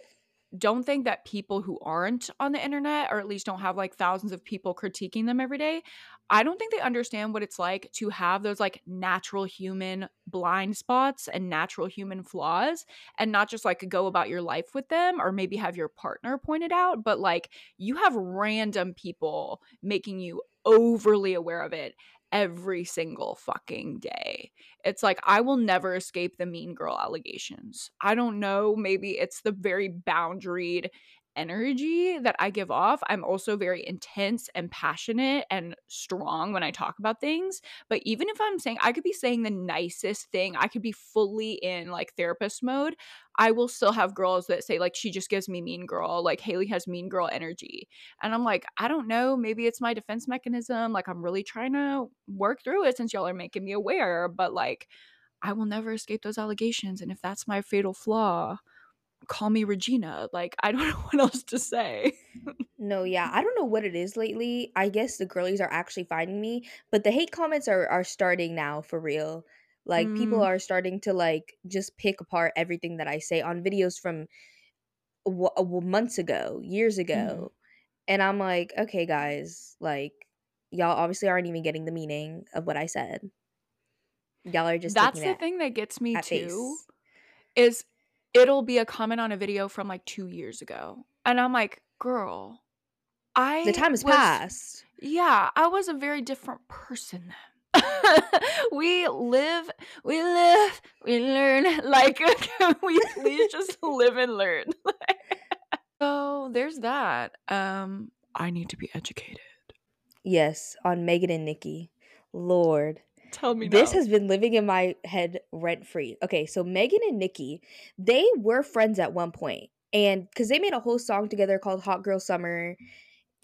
don't think that people who aren't on the internet, or at least don't have like thousands of people critiquing them every day, I don't think they understand what it's like to have those like natural human blind spots and natural human flaws, and not just like go about your life with them or maybe have your partner pointed out, but like you have random people making you overly aware of it every single fucking day. It's like, I will never escape the Mean Girl allegations. I don't know. Maybe it's the very boundaried energy that I give off. I'm also very intense and passionate and strong when I talk about things. But even if I'm saying, I could be saying the nicest thing, I could be fully in like therapist mode, I will still have girls that say like, she just gives me Mean Girl, like Hailey has Mean Girl energy. And I'm like, I don't know, maybe it's my defense mechanism. Like, I'm really trying to work through it since y'all are making me aware, but like, I will never escape those allegations. And if that's my fatal flaw, call me Regina. Like, I don't know what else to say. No, yeah. I don't know what it is lately. I guess the girlies are actually finding me, but the hate comments are, are starting now for real. Like, mm. people are starting to, like, just pick apart everything that I say on videos from w- w- months ago, years ago. Mm. And I'm like, okay, guys, like, y'all obviously aren't even getting the meaning of what I said. Y'all are just That's the at, thing that gets me, too, face. is... it'll be a comment on a video from like two years ago. And I'm like, girl, I. The time has was, passed. Yeah, I was a very different person then. we live, we live, we learn. Like, can we please just live and learn? So there's that. Um, I need to be educated. Yes, on Megan and Nicki. Lord. Tell me this now. Has been living in my head rent free. Okay, so Megan and Nicki, they were friends at one point, and because they made a whole song together called Hot Girl Summer,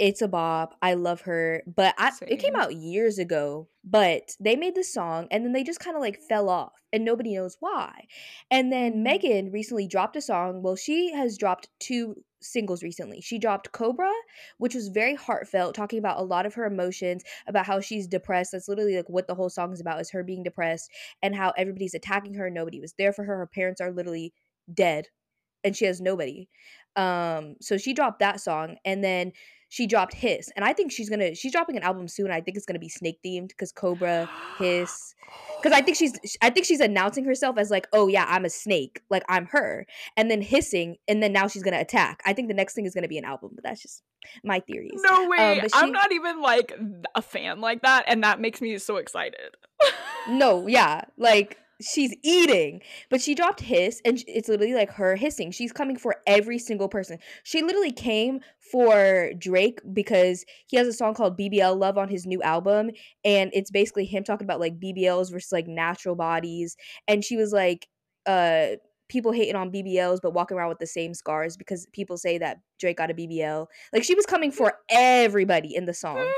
It's a bop. I love her. But I, it came out years ago, but they made this song and then they just kind of like fell off and nobody knows why. And then Megan recently dropped a song. Well, she has dropped two singles recently. She dropped Cobra, which was very heartfelt, talking about a lot of her emotions, about how she's depressed. That's literally like what the whole song is about, is her being depressed and how everybody's attacking her. Nobody was there for her. Her parents are literally dead and she has nobody. Um, so she dropped that song, and then she dropped Hiss, and I think she's gonna she's dropping an album soon. I think it's gonna be snake themed, because Cobra, Hiss, because I think she's I think she's announcing herself as like, oh yeah, I'm a snake, like I'm her, and then hissing, and then now she's gonna attack. I think the next thing is gonna be an album, but that's just my theories. No way, um, she, I'm not even like a fan like that, and that makes me so excited. No, yeah, like. She's eating, but she dropped Hiss, and it's literally like her hissing. She's coming for every single person. She literally came for Drake because he has a song called B B L Love on his new album, and it's basically him talking about like B B Ls versus like natural bodies. And she was like, uh people hating on B B Ls but walking around with the same scars because people say that Drake got a B B L. Like, she was coming for everybody in the song.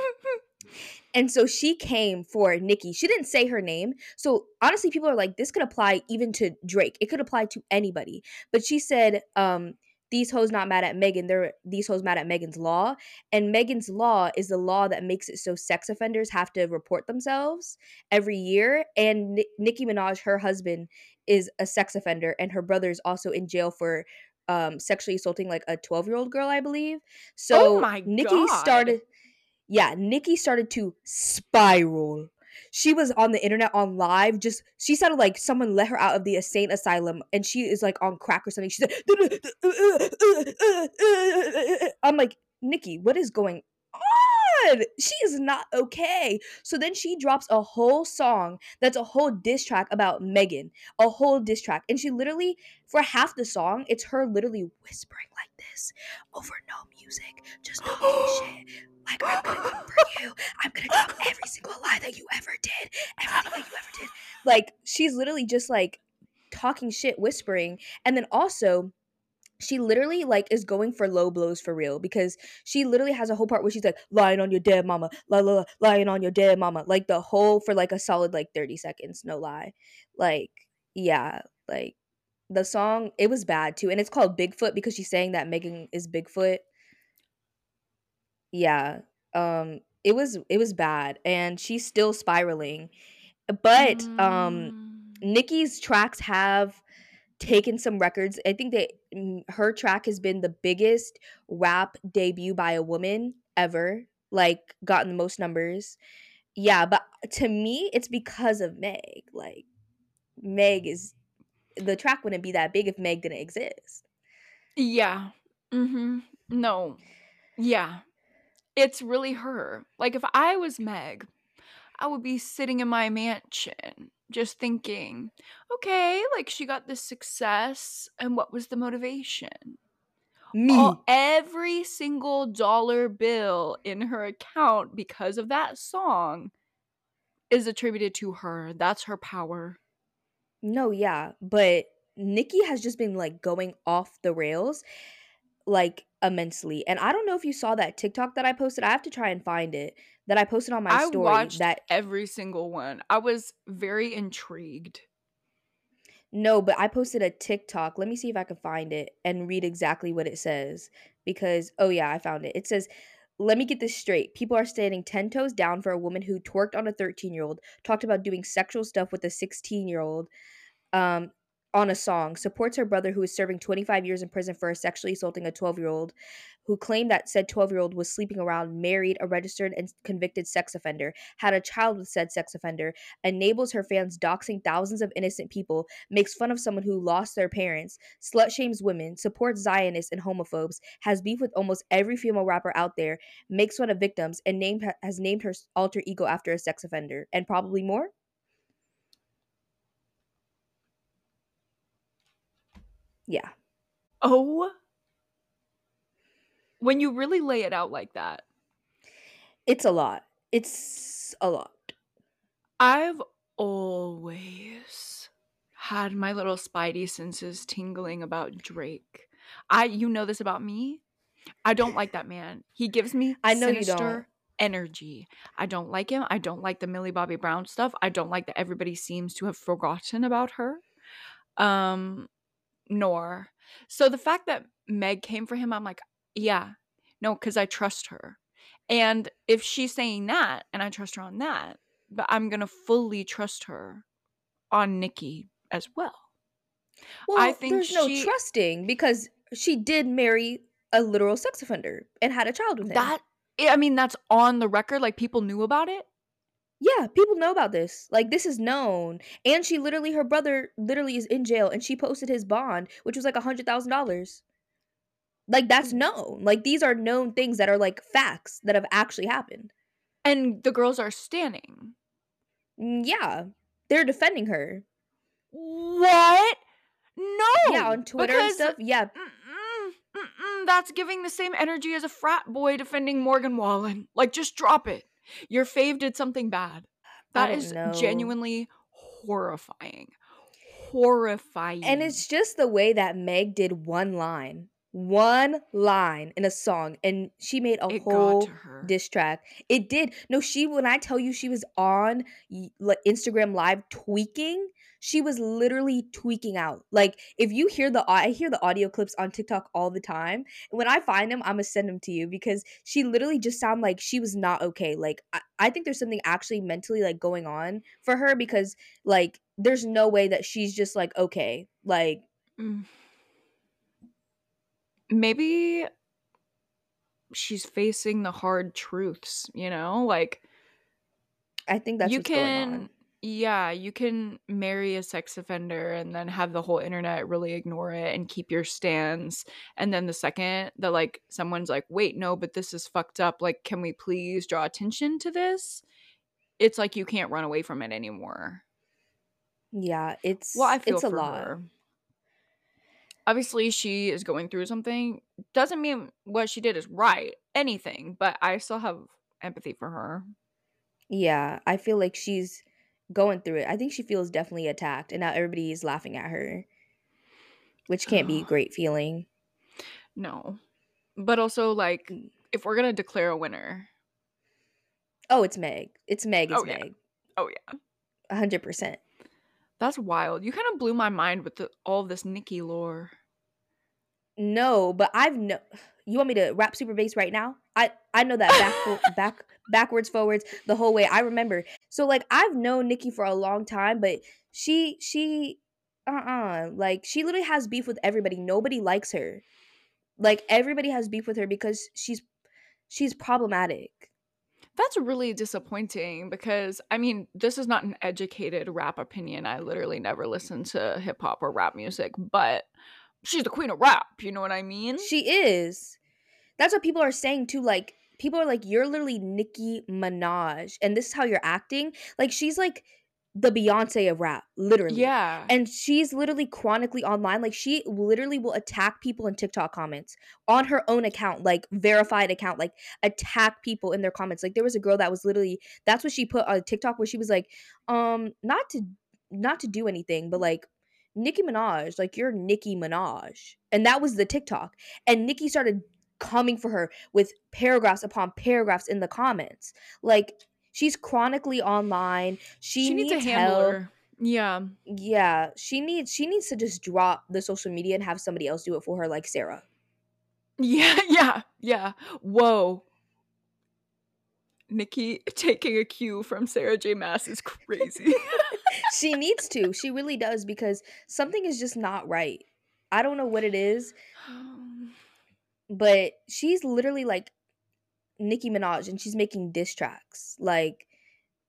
And so she came for Nicki. She didn't say her name. So honestly, people are like, this could apply even to Drake. It could apply to anybody. But she said, um, these hoes not mad at Megan. They're these hoes mad at Megan's law. And Megan's law is the law that makes it so sex offenders have to report themselves every year. And N- Nicki Minaj, her husband, is a sex offender. And her brother is also in jail for um, sexually assaulting like a twelve-year-old girl, I believe. So oh my Nicki God. started... Yeah, Nicki started to spiral. She was on the internet on live. Just she sounded like someone let her out of the insane asylum, and she is like on crack or something. She's like, duh, duh, duh, uh, uh, uh, uh. I'm like, Nicki, what is going on? She is not okay. So then she drops a whole song that's a whole diss track about Megan, a whole diss track, and she literally for half the song, it's her literally whispering like this over no music, just no shit. Like, I'm gonna come for you. I'm gonna drop every single lie that you ever did. Everything that you ever did. Like, she's literally just, like, talking shit, whispering. And then also, she literally, like, is going for low blows for real. Because she literally has a whole part where she's, like, lying on your dead mama. La, la, la, lying on your dead mama. Like, the whole, for, like, a solid, like, thirty seconds. No lie. Like, yeah. Like, the song, it was bad, too. And it's called Bigfoot because she's saying that Megan is Bigfoot. Yeah, um, it was it was bad, and she's still spiraling. But mm. um, Nicki's tracks have taken some records. I think that her track has been the biggest rap debut by a woman ever, like gotten the most numbers. Yeah, but to me, it's because of Meg. Like, Meg is the track wouldn't be that big if Meg didn't exist. Yeah. Mm-hmm. No. Yeah. It's really her. Like, if I was Meg, I would be sitting in my mansion just thinking, okay, like, she got this success, and what was the motivation? Me. All, every single dollar bill in her account because of that song is attributed to her. That's her power. No, yeah, but Nicki has just been, like, going off the rails, like, immensely. And I don't know if you saw that TikTok that I posted. I have to try and find it. That I posted on my I story. I watched that every single one. I was very intrigued. No, but I posted a TikTok. Let me see if I can find it and read exactly what it says. Because, oh yeah, I found it. It says, let me get this straight. People are standing ten toes down for a woman who twerked on a thirteen-year-old, talked about doing sexual stuff with a sixteen-year-old. Um... on a song, supports her brother who is serving twenty-five years in prison for sexually assaulting a twelve-year-old who claimed that said twelve-year-old was sleeping around, married a registered and convicted sex offender, had a child with said sex offender, enables her fans doxing thousands of innocent people, makes fun of someone who lost their parents, slut-shames women, supports Zionists and homophobes, has beef with almost every female rapper out there, makes fun of victims, and named has named her alter ego after a sex offender, and probably more. Yeah. Oh. When you really lay it out like that. It's a lot. It's a lot. I've always had my little spidey senses tingling about Drake. I, you know this about me. I don't like that man. He gives me I know sinister you don't. energy. I don't like him. I don't like the Millie Bobby Brown stuff. I don't like that everybody seems to have forgotten about her. Um, nor. So the fact that Meg came for him, I'm like, yeah, no, because I trust her. And if she's saying that, and I trust her on that, but I'm going to fully trust her on Nicki as well. Well, I think there's she, no trusting because she did marry a literal sex offender and had a child with him. That, I mean, that's on the record. Like, people knew about it. Yeah, people know about this. Like, this is known. And she literally, her brother literally is in jail and she posted his bond, which was like one hundred thousand dollars. Like, that's known. Like, these are known things that are like facts that have actually happened. And the girls are standing. Yeah. They're defending her. What? No. Yeah, on Twitter and stuff. Yeah. Mm-mm, mm-mm, that's giving the same energy as a frat boy defending Morgan Wallen. Like, just drop it. Your fave did something bad. That is know. genuinely horrifying. Horrifying. And it's just the way that Meg did one line. One line in a song, and she made a it whole diss track. It did. No, she, when I tell you she was on like Instagram Live tweaking, she was literally tweaking out. Like, if you hear the, I hear the audio clips on TikTok all the time. And when I find them, I'm gonna send them to you because she literally just sounded like she was not okay. Like, I, I think there's something actually mentally like going on for her because like there's no way that she's just like okay, like. Mm. Maybe she's facing the hard truths, you know? Like, I think that's you what's can, going on. Yeah, you can marry a sex offender and then have the whole internet really ignore it and keep your stance. And then the second that, like, someone's like, wait, no, but this is fucked up. Like, can we please draw attention to this? It's like you can't run away from it anymore. Yeah, it's, well, I feel it's for a lot. Her. Obviously, she is going through something. Doesn't mean what she did is right. Anything. But I still have empathy for her. Yeah. I feel like she's going through it. I think she feels definitely attacked. And now everybody is laughing at her. Which can't be a great feeling. No. But also, like, if we're going to declare a winner. Oh, it's Meg. It's Meg. It's oh, Meg. Yeah. Oh, yeah. one hundred percent. That's wild. You kind of blew my mind with the, all this Nicki lore. No, but I've no. You want me to rap super bass right now? I, I know that back back backwards forwards the whole way. I remember. So like I've known Nicki for a long time, but she she uh uh-uh. uh like she literally has beef with everybody. Nobody likes her. Like everybody has beef with her because she's she's problematic. That's really disappointing because, I mean, this is not an educated rap opinion. I literally never listen to hip-hop or rap music, but she's the queen of rap. You know what I mean? She is. That's what people are saying, too. Like, people are like, you're literally Nicki Minaj, and this is how you're acting. Like, she's like the Beyonce of rap, literally. Yeah. And she's literally chronically online. Like, she literally will attack people in TikTok comments on her own account, like verified account, like attack people in their comments. Like, there was a girl that was literally, that's what she put on TikTok, where she was like, um not to not to do anything, but like Nicki Minaj, like, you're Nicki Minaj. And that was the TikTok. And Nicki started coming for her with paragraphs upon paragraphs in the comments. Like, she's chronically online. She, she needs, needs a handler. Help. Yeah. Yeah. She needs she needs to just drop the social media and have somebody else do it for her, like Sarah. Yeah, yeah, yeah. Whoa. Nicki taking a cue from Sarah J. Maas is crazy. She needs to. She really does, because something is just not right. I don't know what it is. But she's literally like Nicki Minaj, and she's making diss tracks. Like,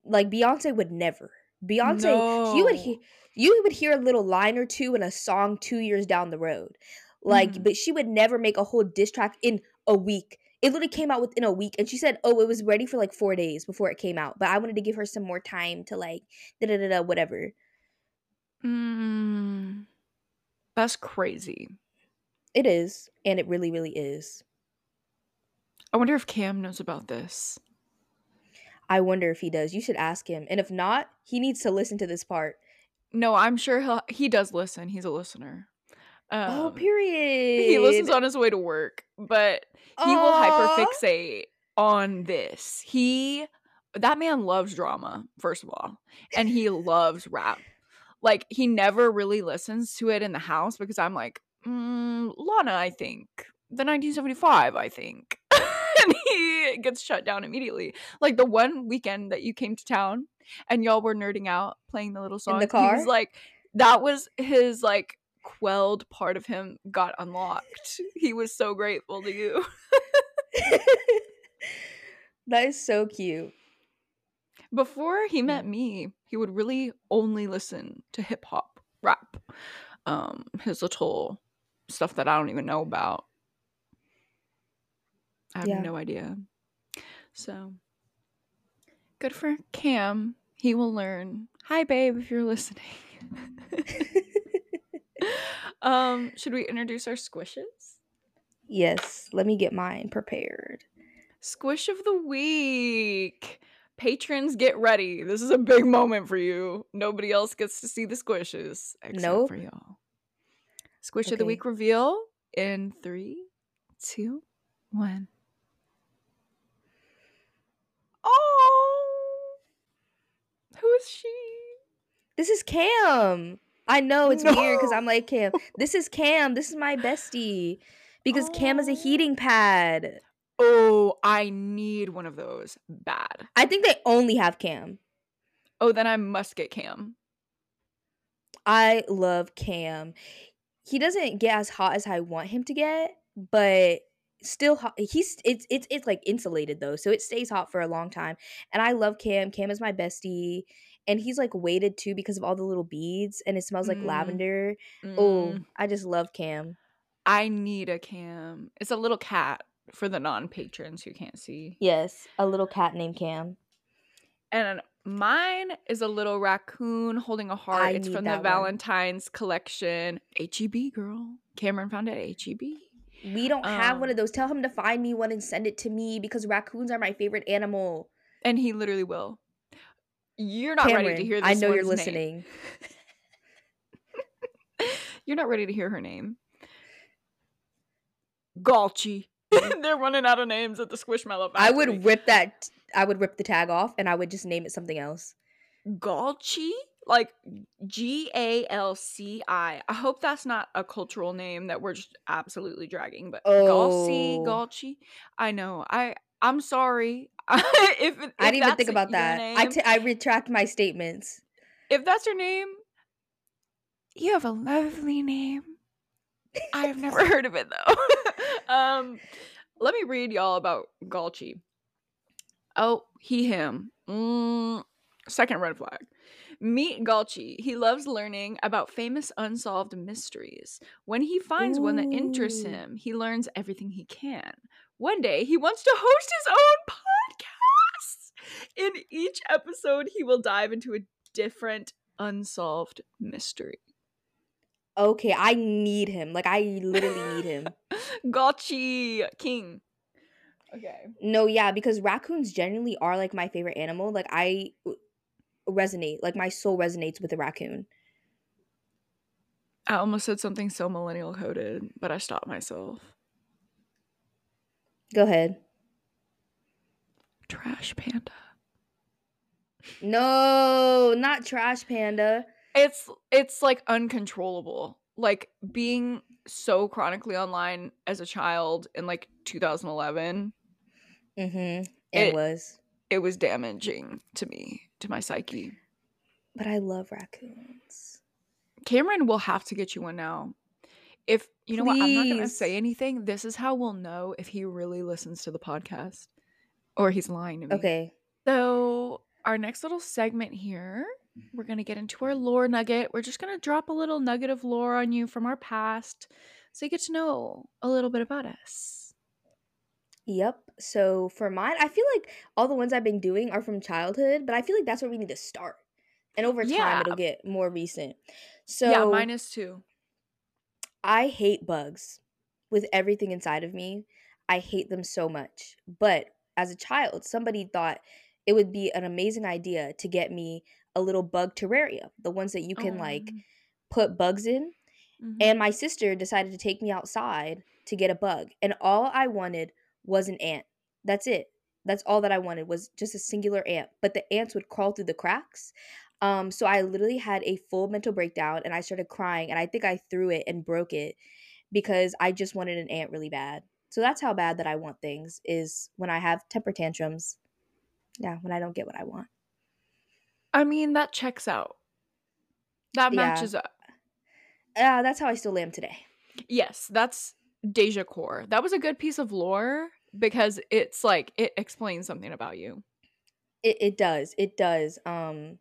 like Beyonce would never. Beyonce, no. you would hear you would hear a little line or two in a song two years down the road. Like, mm. but she would never make a whole diss track in a week. It literally came out within a week, and she said, "Oh, it was ready for like four days before it came out." But I wanted to give her some more time to like da da da da whatever. Mm. That's crazy. It is, and it really, really is. I wonder if Cam knows about this. I wonder if he does. You should ask him. And if not, he needs to listen to this part. No, I'm sure he'll, he does listen. He's a listener. Um, oh, period. He listens on his way to work, but he Aww. will hyperfixate on this. He, that man loves drama, first of all, and he loves rap. Like, he never really listens to it in the house because I'm like, mm, Lana, I think. The nineteen seventy-five, I think. And he gets shut down immediately. Like, the one weekend that you came to town and y'all were nerding out, playing the little song. In the car? He was like, that was his, like, quelled part of him got unlocked. He was so grateful to you. That is so cute. Before he met me, he would really only listen to hip-hop, rap, um, his little stuff that I don't even know about. I have yeah. no idea. So, good for Cam. He will learn. Hi, babe, if you're listening. um, should we introduce our squishes? Yes. Let me get mine prepared. Squish of the week. Patrons, get ready. This is a big moment for you. Nobody else gets to see the squishes except nope. for y'all. Squish okay. of the week reveal in three, two, one. Oh, who is she? This is Cam. I know it's no. weird because I'm like, Cam, this is Cam. This is my bestie because oh. Cam is a heating pad. Oh, I need one of those bad. I think they only have Cam. Oh, then I must get Cam. I love Cam. He doesn't get as hot as I want him to get, but still hot. He's it's it's it's like insulated though, so it stays hot for a long time. And I love Cam. Cam is my bestie, and he's like weighted too because of all the little beads, and it smells like mm. lavender. Mm. Oh, I just love Cam. I need a Cam. It's a little cat. For the non-patrons who can't see. Yes, a little cat named Cam. And mine is a little raccoon holding a heart. I it's from the Valentine's one. Collection. H E B, girl. Cameron found it at H E B. We don't um, have one of those. Tell him to find me one and send it to me because raccoons are my favorite animal. And he literally will. You're not Cameron, ready to hear this I know you're listening. You're not ready to hear her name. Galchi. They're running out of names at the Squishmallow Factory. I would rip that. I would rip the tag off, and I would just name it something else. Galchi, like G A L C I. I hope that's not a cultural name that we're just absolutely dragging. But oh. Galchi, Galchi. I know. I I'm sorry. if, if I didn't even think about that. Name, I t- I retract my statements. If that's your name, you have a lovely name. I've never heard of it though. um, let me read y'all about Galchi. Oh, he, him. Mm, second red flag. Meet Galchi. He loves learning about famous unsolved mysteries. When he finds Ooh. one that interests him, he learns everything he can. One day, he wants to host his own podcast. In each episode, he will dive into a different unsolved mystery. Okay, I need him. Like, I literally need him. Galchi King. Okay. No, yeah, because raccoons generally are, like, my favorite animal. Like, I resonate. Like, my soul resonates with a raccoon. I almost said something so millennial-coded, but I stopped myself. Go ahead. Trash Panda. No, not Trash Panda. It's it's like uncontrollable. Like being so chronically online as a child in like two thousand eleven. Mm-hmm. It, it was. It was damaging to me, to my psyche. But I love raccoons. Cameron will have to get you one now. If you know Please. what, I'm not gonna say anything. This is how we'll know if he really listens to the podcast. Or he's lying to me. Okay. So our next little segment here. We're going to get into our lore nugget. We're just going to drop a little nugget of lore on you from our past so you get to know a little bit about us. Yep. So for mine, I feel like all the ones I've been doing are from childhood, but I feel like that's where we need to start. And over yeah. time, it'll get more recent. So yeah, mine is too. I hate bugs with everything inside of me. I hate them so much. But as a child, somebody thought it would be an amazing idea to get me a little bug terrarium, the ones that you can um. like put bugs in. Mm-hmm. And my sister decided to take me outside to get a bug. And all I wanted was an ant. That's it. That's all that I wanted was just a singular ant. But the ants would crawl through the cracks. Um, so I literally had a full mental breakdown and I started crying. And I think I threw it and broke it because I just wanted an ant really bad. So that's how bad that I want things, is when I have temper tantrums. Yeah, when I don't get what I want. I mean, that checks out. That matches yeah. up. Yeah, uh, that's how I still am today. Yes, that's Deja Core. That was a good piece of lore because it's like, it explains something about you. It it does. It does. Um,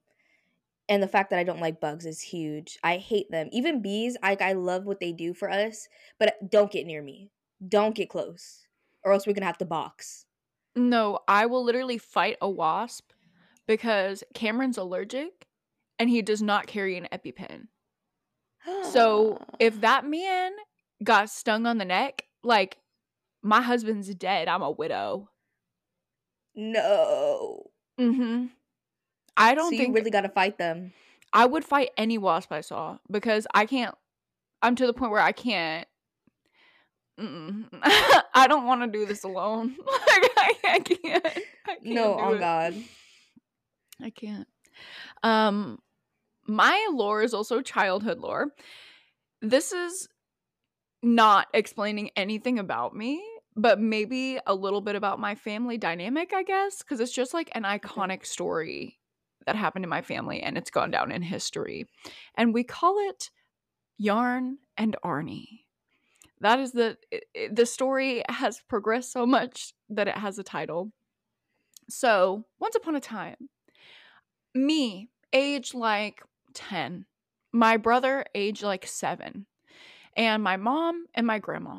and the fact that I don't like bugs is huge. I hate them. Even bees, I, I love what they do for us, but don't get near me. Don't get close or else we're going to have to box. No, I will literally fight a wasp because Cameron's allergic and he does not carry an EpiPen. So if that man got stung on the neck, like, my husband's dead. I'm a widow. No. Mm-hmm. I don't so think... you really got to fight them. I would fight any wasp I saw because I can't... I'm to the point where I can't... Mm-mm. I don't want to do this alone. Like, I, I can't. I can't no, on it. God. I can't. Um... My lore is also childhood lore. This is not explaining anything about me, but maybe a little bit about my family dynamic, I guess, because it's just like an iconic story that happened in my family, and it's gone down in history. And we call it Yarn and Arnie. That is the, it, it, the story has progressed so much that it has a title. So, once upon a time, me, age like ten, my brother age like seven, and my mom and my grandma,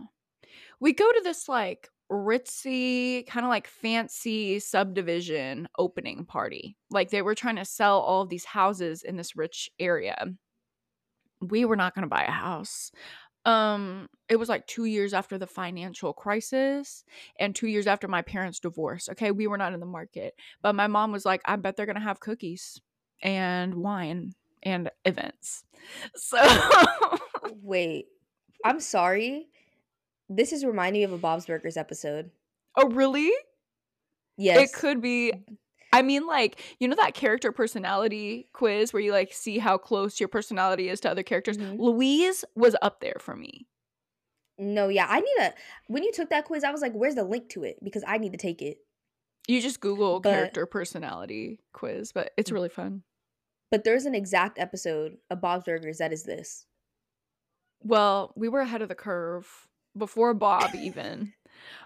we go to this like ritzy kind of like fancy subdivision opening party. Like, they were trying to sell all of these houses in this rich area. We were not going to buy a house. Um it was like two years after the financial crisis and two years after my parents' divorce. Okay, we were not in the market, but my mom was like, I bet they're gonna have cookies and wine and events. So wait, I'm sorry, this is reminding me of a Bob's Burgers episode. Oh, really? Yes, it could be. I mean, like, you know that character personality quiz where you like see how close your personality is to other characters? Mm-hmm. Louise was up there for me. No, yeah, I need a when you took that quiz, I was like, where's the link to it, because I need to take it. You just Google but, character personality quiz, but it's really fun. But there's an exact episode of Bob's Burgers that is this. Well, we were ahead of the curve before Bob even.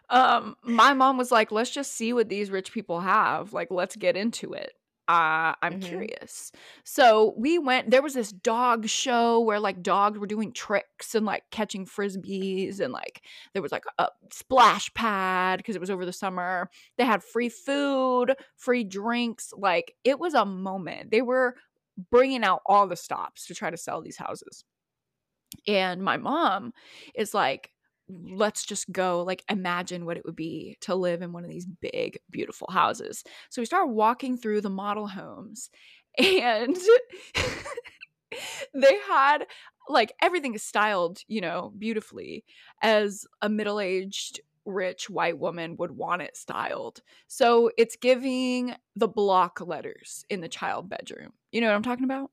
Um, my mom was like, let's just see what these rich people have. Like, let's get into it. Uh, I'm mm-hmm. curious. So we went, there was this dog show where like dogs were doing tricks and like catching frisbees, and like there was like a splash pad because it was over the summer. They had free food, free drinks. Like, it was a moment. They were bringing out all the stops to try to sell these houses. And my mom is like, let's just go, like, imagine what it would be to live in one of these big, beautiful houses. So we start walking through the model homes, and they had, like, everything is styled, you know, beautifully as a middle-aged, rich white woman would want it styled. So it's giving the block letters in the child bedroom. You know what I'm talking about?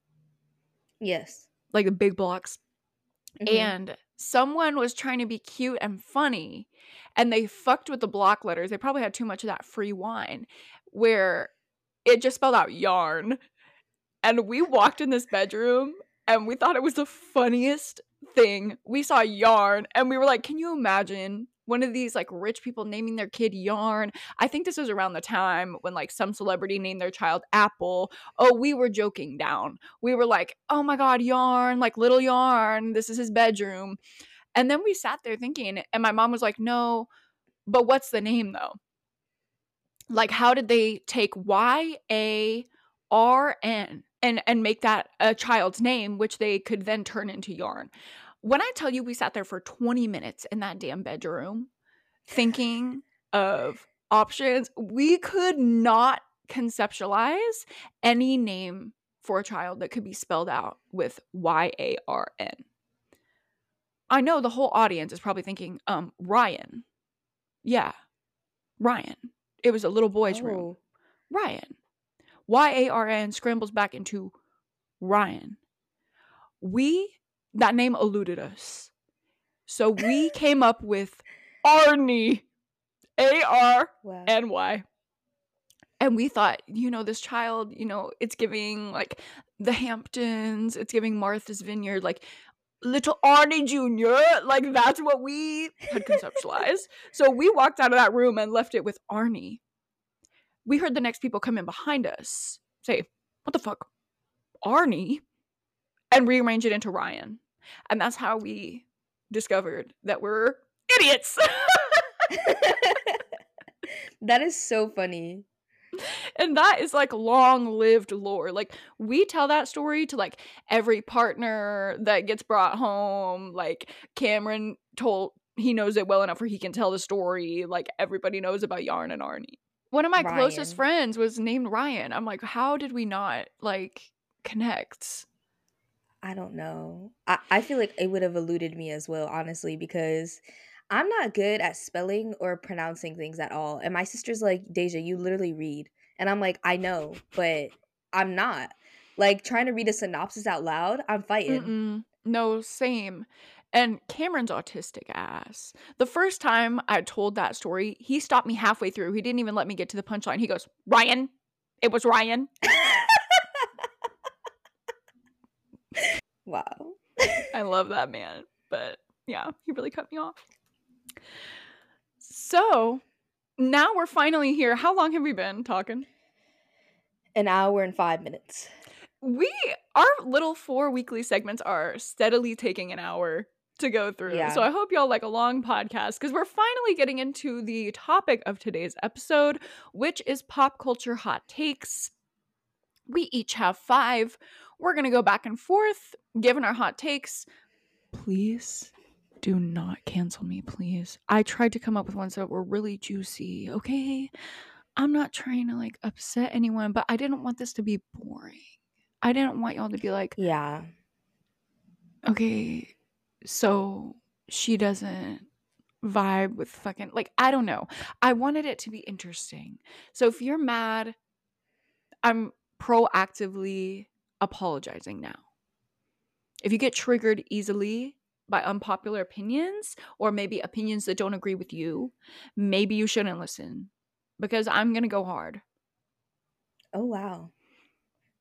Yes. Like the big blocks. Mm-hmm. And someone was trying to be cute and funny, and they fucked with the block letters. They probably had too much of that free wine, where it just spelled out yarn. And we walked in this bedroom, and we thought it was the funniest thing. We saw yarn, and we were like, can you imagine one of these like rich people naming their kid Yarn? I think this was around the time when like some celebrity named their child Apple. Oh, we were joking down. We were like, oh my God, Yarn, like little Yarn. This is his bedroom. And then we sat there thinking, and my mom was like, no, but what's the name though? Like, how did they take Y A R N and, and make that a child's name, which they could then turn into Yarn? When I tell you we sat there for twenty minutes in that damn bedroom thinking of options, we could not conceptualize any name for a child that could be spelled out with Y A R N. I know the whole audience is probably thinking, um, Ryan. Yeah, Ryan. It was a little boy's oh. room. Ryan. Y A R N scrambles back into Ryan. We, that name eluded us. So we came up with Arnie. A R N Y. Wow. And we thought, you know, this child, you know, it's giving like the Hamptons. It's giving Martha's Vineyard. Like little Arnie Junior Like that's what we had conceptualized. So we walked out of that room and left it with Arnie. We heard the next people come in behind us say, what the fuck? Arnie? And rearrange it into Ryan. And that's how we discovered that we're idiots. That is so funny. And that is like long lived lore. Like we tell that story to like every partner that gets brought home. Like Cameron told, he knows it well enough where he can tell the story. Like everybody knows about Yarn and Arnie. One of my Ryan. closest friends was named Ryan. I'm like, how did we not like connect? I don't know. I, I feel like it would have eluded me as well, honestly, because I'm not good at spelling or pronouncing things at all. And my sister's like, Deja, you literally read. And I'm like, I know, but I'm not. Like, trying to read a synopsis out loud, I'm fighting. Mm-mm. No, same. And Cameron's autistic ass. The first time I told that story, he stopped me halfway through. He didn't even let me get to the punchline. He goes, Ryan. It was Ryan. Wow. I love that man. But yeah, he really cut me off. So now we're finally here. How long have we been talking? An hour and five minutes. We, our little four weekly segments are steadily taking an hour to go through. Yeah. So I hope y'all like a long podcast because we're finally getting into the topic of today's episode, which is pop culture hot takes. We each have five. We're going to go back and forth, giving our hot takes. Please do not cancel me, please. I tried to come up with ones that were really juicy, okay? I'm not trying to, like, upset anyone, but I didn't want this to be boring. I didn't want y'all to be like, yeah, okay, so she doesn't vibe with fucking, like, I don't know. I wanted it to be interesting. So if you're mad, I'm proactively apologizing now. If you get triggered easily by unpopular opinions or maybe opinions that don't agree with you, maybe you shouldn't listen because I'm going to go hard. Oh, wow.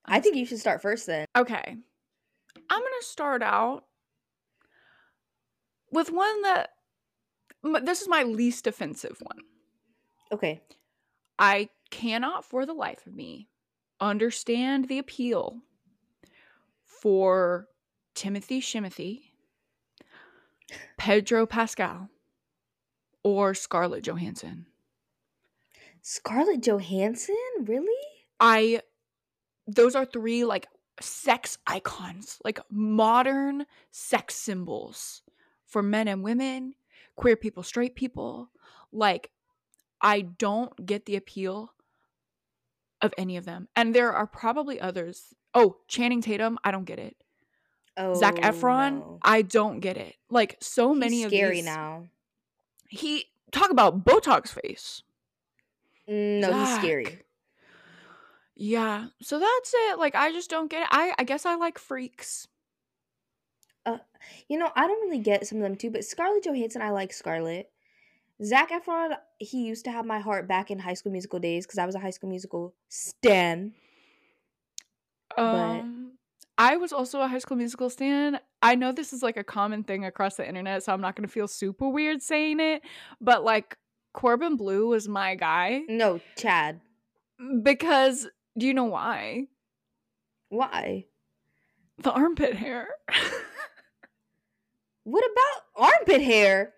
I think you should start first then. Okay. I'm going to start out with one that, this is my least offensive one. Okay. I cannot for the life of me understand the appeal for Timothy Shimothy, Pedro Pascal, or Scarlett Johansson. Scarlett Johansson? Really? I, those are three like sex icons, like modern sex symbols for men and women, queer people, straight people. Like, I don't get the appeal of any of them. And there are probably others. Oh, Channing Tatum, I don't get it. Oh, Zac Efron, no. I don't get it. Like, so He's many of these. Scary now. He, talk about Botox face. No, Zach. He's scary. Yeah. So that's it. Like, I just don't get it. I, I guess I like freaks. Uh, you know, I don't really get some of them too, but Scarlett Johansson, I like Scarlett. Zac Efron, he used to have my heart back in High School Musical days because I was a High School Musical stan. Um... But- I was also a High School Musical stan. I know this is like a common thing across the internet, so I'm not going to feel super weird saying it, but like Corbin Bleu was my guy. No, Chad. Because do you know why? Why? The armpit hair. What about armpit hair?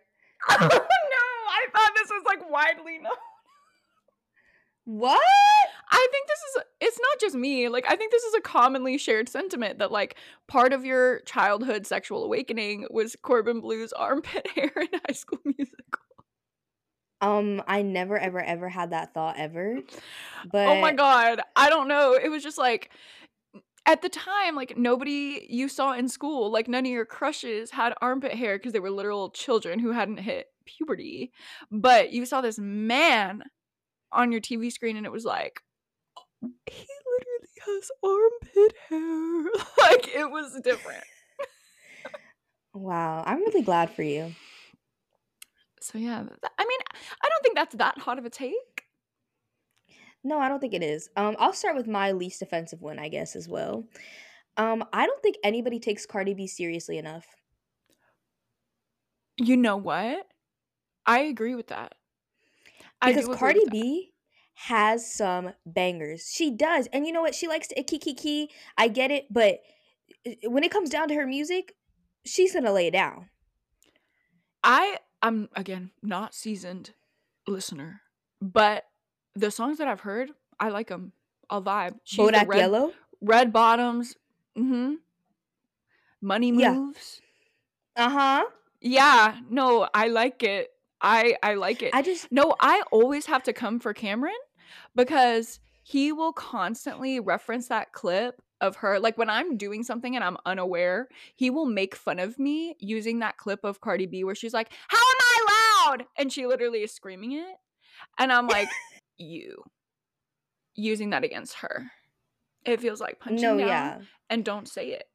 Oh no, I thought this was like widely known. What? I think this is, it's not just me. Like, I think this is a commonly shared sentiment that, like, part of your childhood sexual awakening was Corbin Bleu's armpit hair in High School Musical. Um, I never, ever, ever had that thought ever. But oh my God. I don't know. It was just like, at the time, like, nobody you saw in school, like, none of your crushes had armpit hair because they were literal children who hadn't hit puberty. But you saw this man on your T V screen and it was like, he literally has armpit hair. Like, it was different. Wow. I'm really glad for you. So, yeah. I mean, I don't think that's that hot of a take. No, I don't think it is. Um, I'll start with my least offensive one, I guess, as well. Um, I don't think anybody takes Cardi B seriously enough. You know what? I agree with that. I because Cardi B has some bangers. She does. And you know what? She likes to ikikiki. I get it. But when it comes down to her music, she's going to lay it down. I am, again, not seasoned listener, but the songs that I've heard, I like them. I'll vibe. She's Bodak red, Yellow? Red Bottoms. Mm-hmm. Money Moves. Yeah. Uh-huh. Yeah. No, I like it. I, I like it. I just... No, I always have to come for Cameron because he will constantly reference that clip of her. Like, when I'm doing something and I'm unaware, he will make fun of me using that clip of Cardi B where she's like, "How am I loud?" And she literally is screaming it. And I'm like... you using that against her, it feels like punching no, down yeah. And don't say it.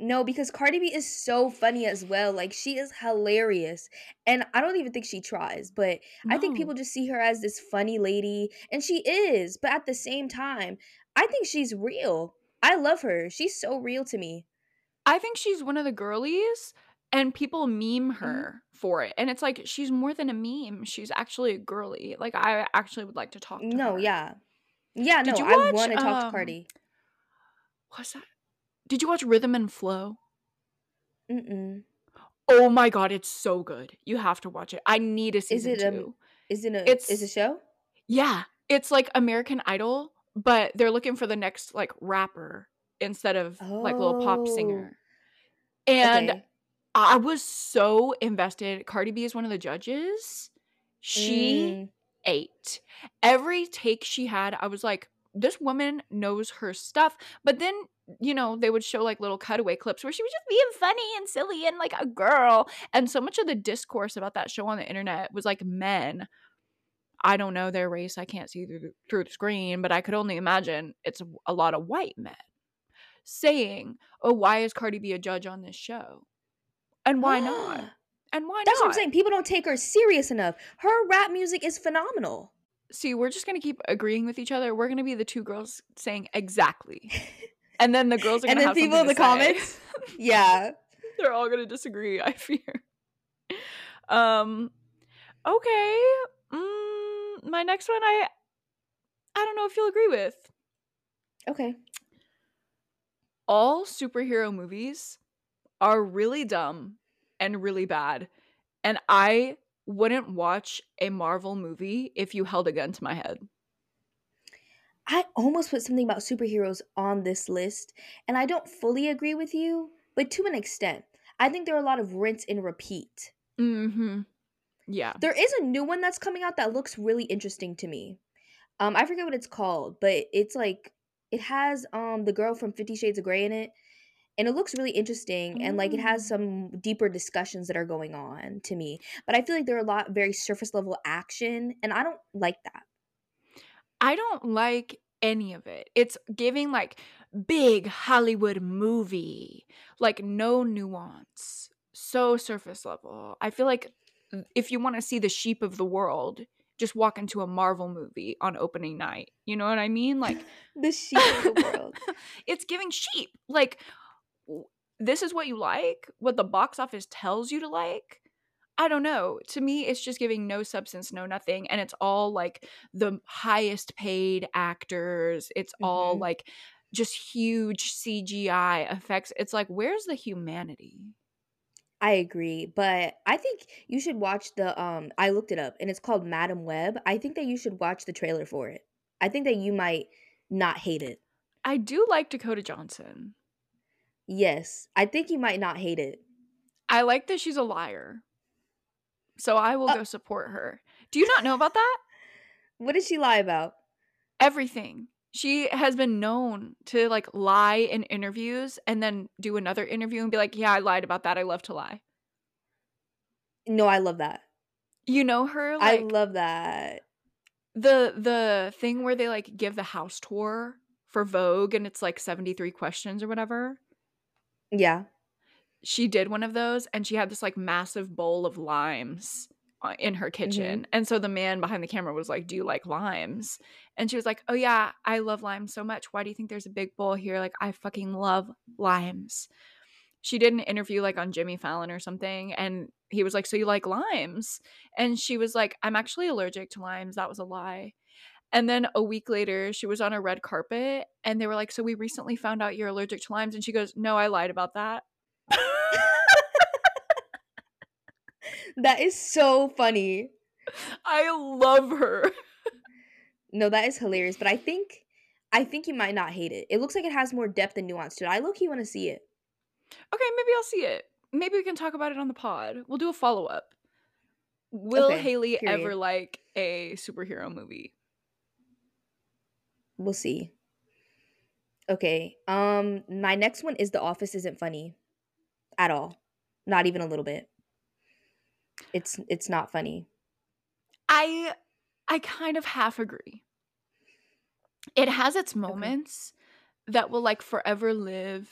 No, because Cardi B is so funny as well. Like, she is hilarious, and I don't even think she tries, but no. I think people just see her as this funny lady, and she is, but at the same time, I think she's real. I love her. She's so real to me. I think she's one of the girlies. And people meme her for it. And it's like, she's more than a meme. She's actually a girly. Like, I actually would like to talk to no, her. Yeah. Yeah, Did no, watch, I want to talk um, to Cardi. What's that? Did you watch Rhythm and Flow? Mm-mm. Oh, my God. It's so good. You have to watch it. I need a season is it two. A, is it a, it's, is it a show? Yeah. It's like American Idol, but they're looking for the next, like, rapper instead of, oh. like, little pop singer. And... Okay. I was so invested. Cardi B is one of the judges. She mm. ate. Every take she had, I was like, this woman knows her stuff. But then, you know, they would show like little cutaway clips where she was just being funny and silly and like a girl. And so much of the discourse about that show on the internet was like, men, I don't know their race. I can't see through the, through the screen, but I could only imagine it's a lot of white men saying, oh, why is Cardi B a judge on this show? And why not? And why That's not? That's what I'm saying. People don't take her serious enough. Her rap music is phenomenal. See, we're just going to keep agreeing with each other. We're going to be the two girls saying exactly. And then the girls are going to have something to say. And then people in the comments. Yeah. They're all going to disagree, I fear. Um, okay. Mm, my next one, I, I don't know if you'll agree with. Okay. All superhero movies... are really dumb and really bad. And I wouldn't watch a Marvel movie if you held a gun to my head. I almost put something about superheroes on this list. And I don't fully agree with you, but to an extent. I think there are a lot of rinse and repeat. Mm-hmm. Yeah. There is a new one that's coming out that looks really interesting to me. Um, I forget what it's called, but it's like, it has um the girl from Fifty Shades of Grey in it. And it looks really interesting, and, like, it has some deeper discussions that are going on to me. But I feel like there are a lot of very surface-level action, and I don't like that. I don't like any of it. It's giving, like, big Hollywood movie. Like, no nuance. So surface-level. I feel like if you want to see the sheep of the world, just walk into a Marvel movie on opening night. You know what I mean? Like the sheep of the world. It's giving sheep. Like... this is what you like, what the box office tells you to like. I don't know. To me, it's just giving no substance, no nothing. And it's all like the highest paid actors. It's mm-hmm. all like just huge C G I effects. It's like, where's the humanity? I agree, but I think you should watch the um I looked it up and it's called Madam Web. I think that you should watch the trailer for it. I think that you might not hate it. I do like Dakota Johnson. Yes, I think you might not hate it. I like that she's a liar. So I will oh. go support her. Do you not know about that? What did she lie about? Everything. She has been known to like lie in interviews and then do another interview and be like, yeah, I lied about that. I love to lie. No, I love that. You know her? Like, I love that. The the thing where they like give the house tour for Vogue and it's like seventy-three questions or whatever. Yeah. She did one of those and she had this like massive bowl of limes in her kitchen. Mm-hmm. And so the man behind the camera was like, do you like limes? And she was like, oh yeah, I love limes so much. Why do you think there's a big bowl here? Like, I fucking love limes. She did an interview like on Jimmy Fallon or something, and he was like, so you like limes? And she was like, I'm actually allergic to limes. That was a lie. And then a week later, she was on a red carpet and they were like, so we recently found out you're allergic to limes. And she goes, no, I lied about that. That is so funny. I love her. No, that is hilarious. But I think I think you might not hate it. It looks like it has more depth and nuance to it. I low-key want to see it. Okay, maybe I'll see it. Maybe we can talk about it on the pod. We'll do a follow-up. Will okay, Hailey period. ever like a superhero movie? We'll see. Okay. Um, my next one is The Office isn't funny at all. Not even a little bit. It's it's not funny. I I kind of half agree. It has its moments okay. that will like forever live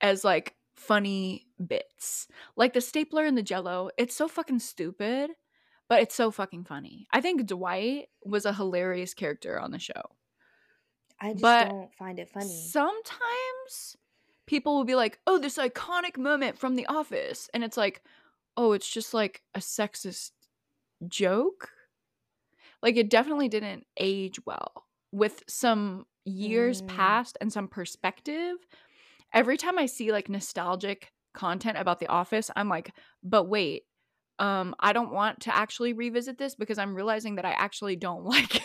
as like funny bits. Like the stapler and the jello. It's so fucking stupid, but it's so fucking funny. I think Dwight was a hilarious character on the show. I just but don't find it funny. Sometimes people will be like, oh, this iconic moment from The Office. And it's like, oh, it's just like a sexist joke. Like, it definitely didn't age well. With some years mm. past and some perspective, every time I see like nostalgic content about The Office, I'm like, but wait, um, I don't want to actually revisit this because I'm realizing that I actually don't like it.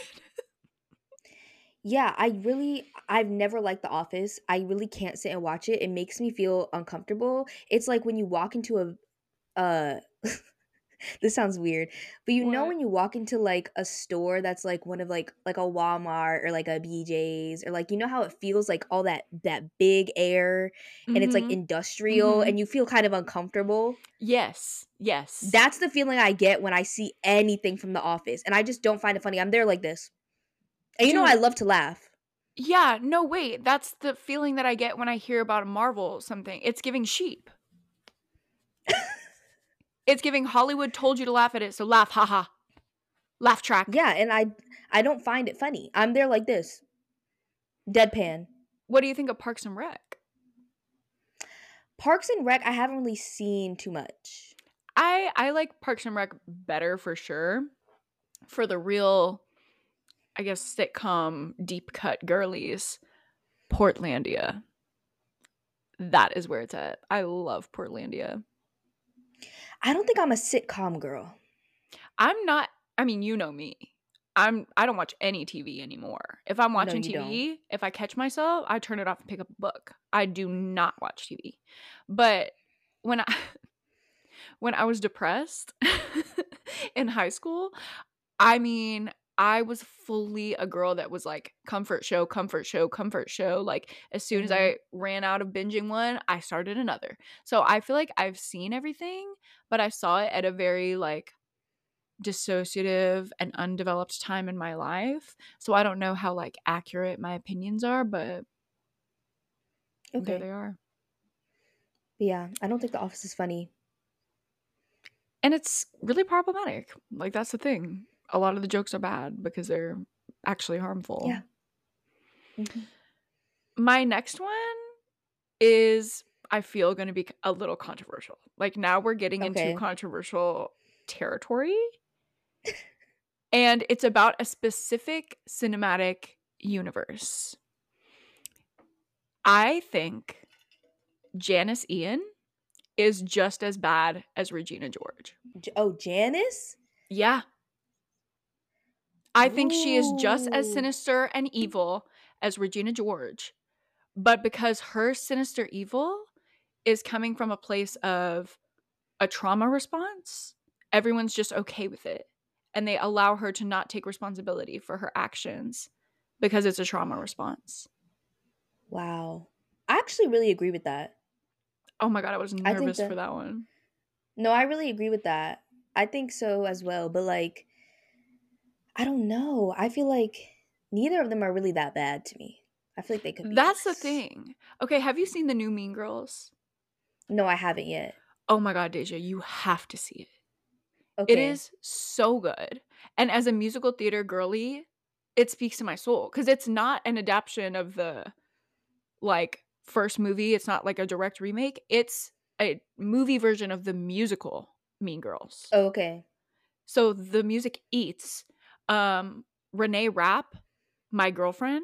Yeah, I really, I've never liked The Office. I really can't sit and watch it. It makes me feel uncomfortable. It's like when you walk into a uh this sounds weird, but you what? know when you walk into like a store that's like one of like like a Walmart or like a B J's, or like, you know how it feels like all that that big air and mm-hmm. it's like industrial mm-hmm. and you feel kind of uncomfortable. Yes yes that's the feeling I get when I see anything from The Office, and I just don't find it funny. I'm there like this, and you Dude. know I love to laugh. Yeah, no, wait, that's the feeling that I get when I hear about a Marvel something. It's giving sheep. It's giving Hollywood told you to laugh at it, so laugh, haha. Laugh track. Yeah, and I I don't find it funny. I'm there like this. Deadpan. What do you think of Parks and Rec? Parks and Rec, I haven't really seen too much. I, I like Parks and Rec better for sure. For the real, I guess, sitcom, deep cut girlies. Portlandia. That is where it's at. I love Portlandia. I don't think I'm a sitcom girl. I'm not. I mean, you know me. I'm. I don't watch any T V anymore. If I'm watching no, you T V, don't. If I catch myself, I turn it off and pick up a book. I do not watch T V. But when I when I was depressed in high school, I mean, I was fully a girl that was like comfort show, comfort show, comfort show. Like, as soon mm-hmm. as I ran out of binging one, I started another. So I feel like I've seen everything, but I saw it at a very like dissociative and undeveloped time in my life. So I don't know how like accurate my opinions are, but okay. there they are. Yeah, I don't think The Office is funny. And it's really problematic. Like, that's the thing. A lot of the jokes are bad because they're actually harmful. Yeah. Mm-hmm. My next one is, I feel, going to be a little controversial. Like, now we're getting okay. into controversial territory. And it's about a specific cinematic universe. I think Janice Ian is just as bad as Regina George. Oh, Janice? Yeah. I think Ooh. she is just as sinister and evil as Regina George. But because her sinister evil is coming from a place of a trauma response, everyone's just okay with it. And they allow her to not take responsibility for her actions because it's a trauma response. Wow. I actually really agree with that. Oh my God, I was nervous I that, for that one. No, I really agree with that. I think so as well. But like, I don't know. I feel like neither of them are really that bad to me. I feel like they could be. That's worse. The thing. Okay, have you seen the new Mean Girls? No, I haven't yet. Oh my God, Deja, you have to see it. Okay. It is so good. And as a musical theater girly, it speaks to my soul. Because it's not an adaptation of the, like, first movie. It's not like a direct remake. It's a movie version of the musical Mean Girls. Oh, okay. So the music eats. Um, Renee Rapp, my girlfriend,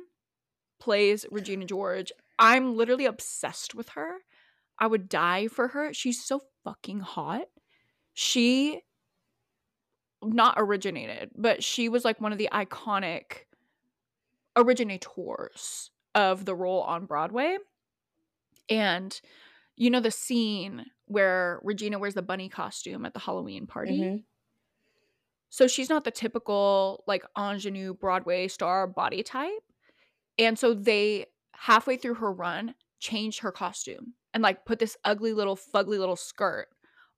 plays Regina George. I'm literally obsessed with her. I would die for her. She's so fucking hot. She not originated, but she was like one of the iconic originators of the role on Broadway. And you know the scene where Regina wears the bunny costume at the Halloween party? Mm-hmm. So she's not the typical like ingenue Broadway star body type. And so they, halfway through her run, changed her costume and like put this ugly little fugly little skirt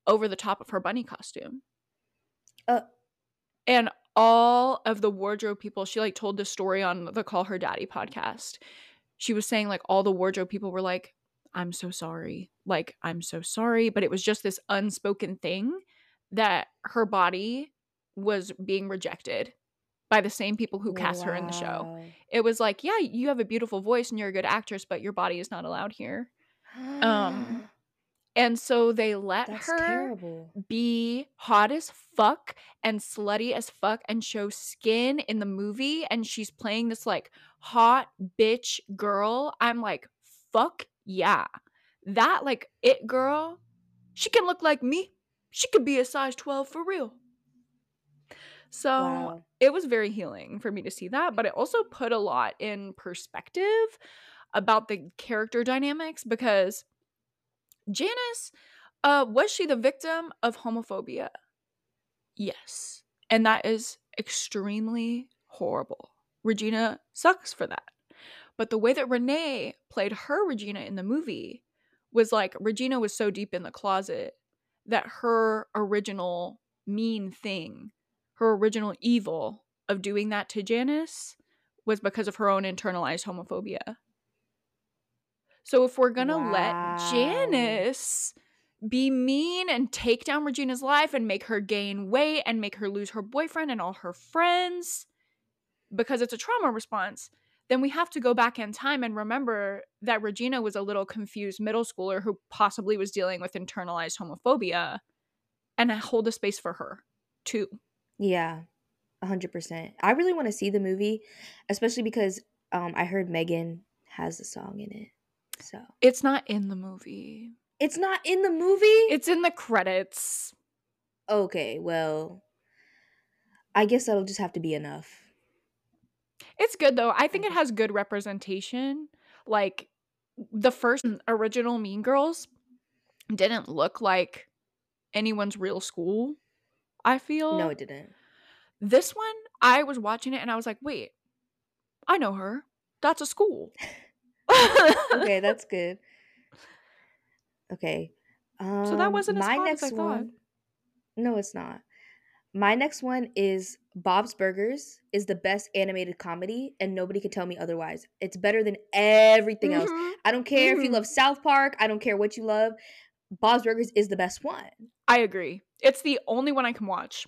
over the top of her bunny costume. Uh, and all of the wardrobe people, she like told this story on the Call Her Daddy podcast. She was saying like all the wardrobe people were like, I'm so sorry. Like, I'm so sorry. But it was just this unspoken thing that her body was being rejected by the same people who cast wow. her in the show. It was like, yeah, you have a beautiful voice and you're a good actress, but your body is not allowed here. um, and so they let That's her terrible. be hot as fuck and slutty as fuck and show skin in the movie. And she's playing this like hot bitch girl. I'm like, fuck yeah. That like it girl, she can look like me. She could be a size twelve for real. So wow. it was very healing for me to see that, but it also put a lot in perspective about the character dynamics because Janice, uh, was she the victim of homophobia? Yes. And that is extremely horrible. Regina sucks for that. But the way that Renee played her Regina in the movie was like Regina was so deep in the closet that her original mean thing, her original evil of doing that to Janice was because of her own internalized homophobia. So if we're going to wow. let Janice be mean and take down Regina's life and make her gain weight and make her lose her boyfriend and all her friends because it's a trauma response, then we have to go back in time and remember that Regina was a little confused middle schooler who possibly was dealing with internalized homophobia and hold a space for her too. Yeah, one hundred percent. I really want to see the movie, especially because um, I heard Megan has a song in it. So it's not in the movie. It's not in the movie? It's in the credits. Okay, well, I guess that'll just have to be enough. It's good, though. I think it has good representation. Like, the first original Mean Girls didn't look like anyone's real school. I feel. No, it didn't. This one, I was watching it and I was like, wait, I know her. That's a school. Okay, that's good. Okay. Um, so that wasn't as my hot next as I one, thought. No, it's not. My next one is Bob's Burgers is the best animated comedy and nobody can tell me otherwise. It's better than everything mm-hmm. else. I don't care mm-hmm. if you love South Park. I don't care what you love. Bob's Burgers is the best one. I agree. It's the only one I can watch.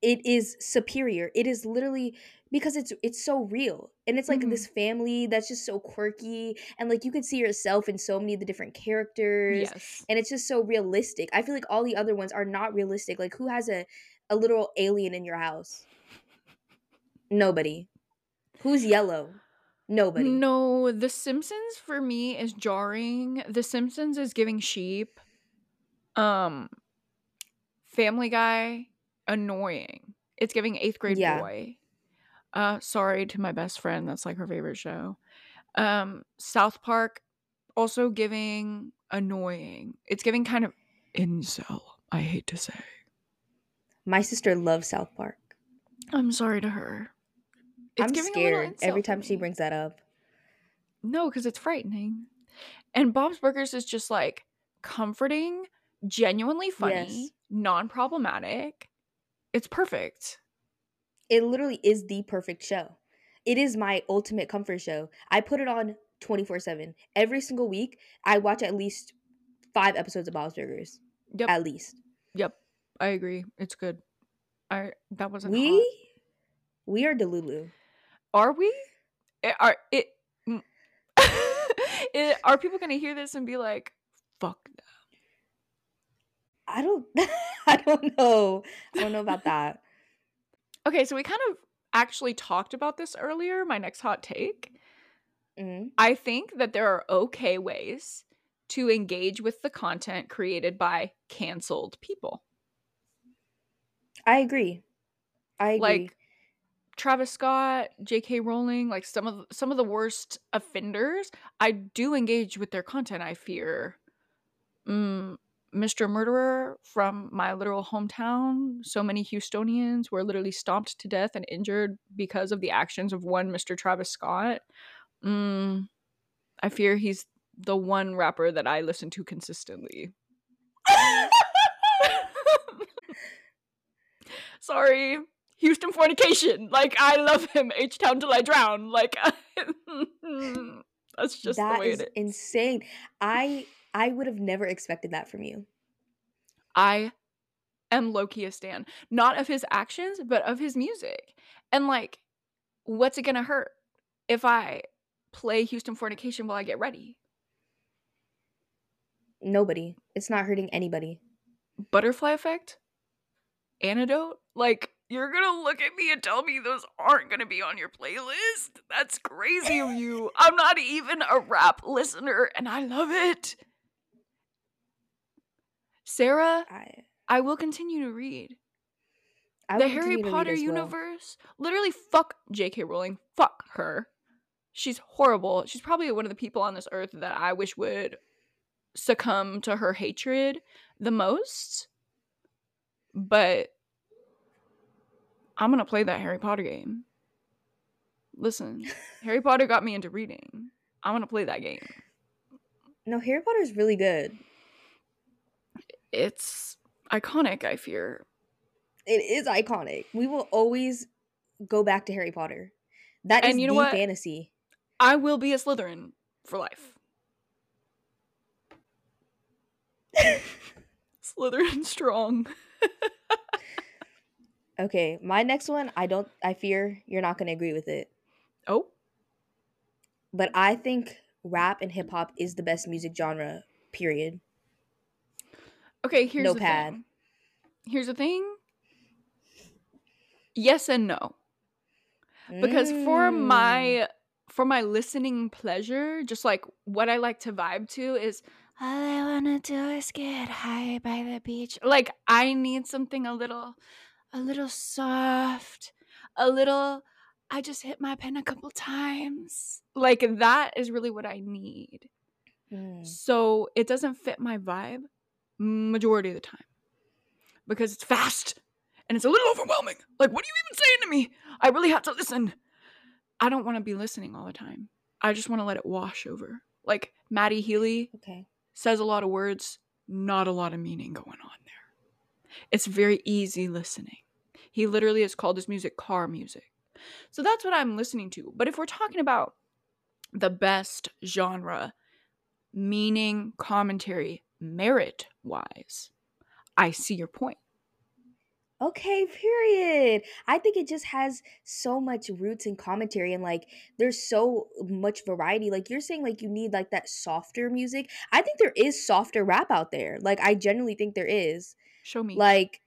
It is superior. It is literally because it's it's so real. And it's like mm-hmm. this family that's just so quirky. And like you can see yourself in so many of the different characters. Yes. And it's just so realistic. I feel like all the other ones are not realistic. Like who has a, a literal alien in your house? Nobody. Who's yellow? Nobody. No, The Simpsons for me is jarring. The Simpsons is giving sheep. Um, Family Guy, annoying. It's giving eighth grade yeah. boy. Uh, sorry to my best friend. That's like her favorite show. Um, South Park, also giving annoying. It's giving kind of incel, I hate to say. My sister loves South Park. I'm sorry to her. It's I'm scared every time she brings that up. No, because it's frightening. And Bob's Burgers is just like comforting, genuinely funny, yes. non-problematic. It's perfect. It literally is the perfect show. It is my ultimate comfort show. I put it on twenty-four seven. Every single week, I watch at least five episodes of Bob's Burgers. Yep. At least. Yep. I agree. It's good. I that wasn't We hot. We are Delulu. Are we? Are it, it are people going to hear this and be like, fuck them? I don't I don't know. I don't know about that. Okay, so we kind of actually talked about this earlier, my next hot take. Mm-hmm. I think that there are okay ways to engage with the content created by canceled people. I agree. I agree. Like Travis Scott, J K Rowling, like some of some of the worst offenders, I do engage with their content, I fear. Mm. Mister Murderer from my literal hometown. So many Houstonians were literally stomped to death and injured because of the actions of one Mister Travis Scott. Mm, I fear he's the one rapper that I listen to consistently. Sorry. Houston fornication. Like, I love him. H-Town till I drown. Like, that's just that the way it is. That is insane. I... I would have never expected that from you. I am low-key a stan. Not of his actions, but of his music. And, like, what's it going to hurt if I play Houston Fornication while I get ready? Nobody. It's not hurting anybody. Butterfly Effect? Antidote? Like, you're going to look at me and tell me those aren't going to be on your playlist? That's crazy of you. I'm not even a rap listener, and I love it. Sarah, I, I will continue to read. I the Harry Potter universe. Well. Literally, fuck J K Rowling. Fuck her. She's horrible. She's probably one of the people on this earth that I wish would succumb to her hatred the most. But I'm going to play that Harry Potter game. Listen, Harry Potter got me into reading. I'm going to play that game. No, Harry Potter is really good. It's iconic, I fear. It is iconic. We will always go back to Harry Potter. That and is you know the what? Fantasy. I will be a Slytherin for life. Slytherin strong. Okay, my next one, I don't I fear you're not going to agree with it. Oh. But I think rap and hip hop is the best music genre, period. Okay, here's no the pad. thing. Here's the thing. Yes and no. Because mm. for my for my listening pleasure, just like what I like to vibe to is all I wanna do is get high by the beach. Like I need something a little a little soft, a little I just hit my pen a couple times. Like that is really what I need. Mm. So it doesn't fit my vibe. Majority of the time. Because it's fast. And it's a little overwhelming. Like, what are you even saying to me? I really have to listen. I don't want to be listening all the time. I just want to let it wash over. Like, Maddie Healy okay. says a lot of words. Not a lot of meaning going on there. It's very easy listening. He literally has called his music car music. So that's what I'm listening to. But if we're talking about the best genre, meaning, commentary, merit-wise, I see your point. Okay, period. I think it just has so much roots and commentary and, like, there's so much variety. Like, you're saying, like, you need, like, that softer music. I think there is softer rap out there. Like, I genuinely think there is. Show me. Like,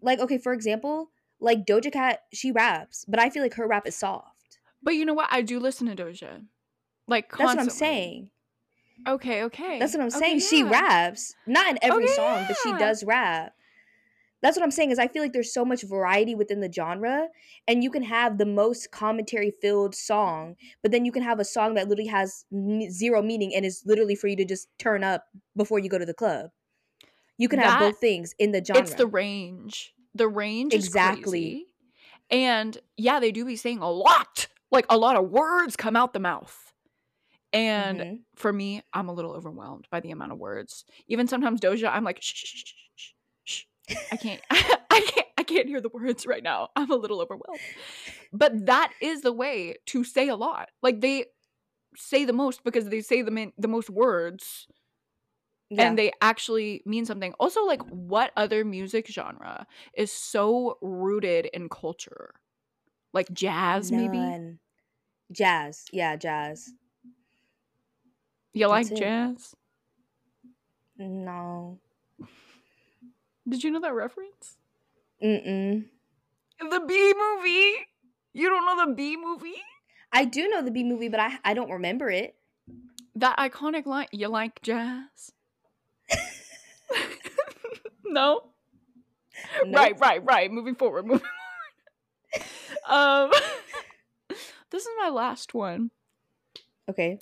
like okay, for example, like, Doja Cat, she raps, but I feel like her rap is soft. But you know what? I do listen to Doja. Like, constantly. That's what I'm saying. Okay, okay. That's what I'm saying. Okay, yeah. She raps. Not in every okay, song, yeah. but she does rap. That's what I'm saying is I feel like there's so much variety within the genre, and you can have the most commentary-filled song, but then you can have a song that literally has n- zero meaning and is literally for you to just turn up before you go to the club. You can that, have both things in the genre. It's the range. The range exactly. is crazy. And yeah, they do be saying a lot, like a lot of words come out the mouth. And mm-hmm. for me, I'm a little overwhelmed by the amount of words. Even sometimes Doja, I'm like, shh, shh, shh, shh, shh. I can't, I can't, I can't hear the words right now. I'm a little overwhelmed. But that is the way to say a lot. Like they say the most because they say the, man- the most words. Yeah. And they actually mean something. Also, like, what other music genre is so rooted in culture? Like jazz, None. maybe? Jazz. Yeah, jazz. You That's like it. jazz? No. Did you know that reference? Mm-mm. The B movie? You don't know the B movie? I do know the B movie, but I, I don't remember it. That iconic line, you like jazz? No? Nope. Right, right, right. Moving forward, moving forward. Um, this is my last one. Okay.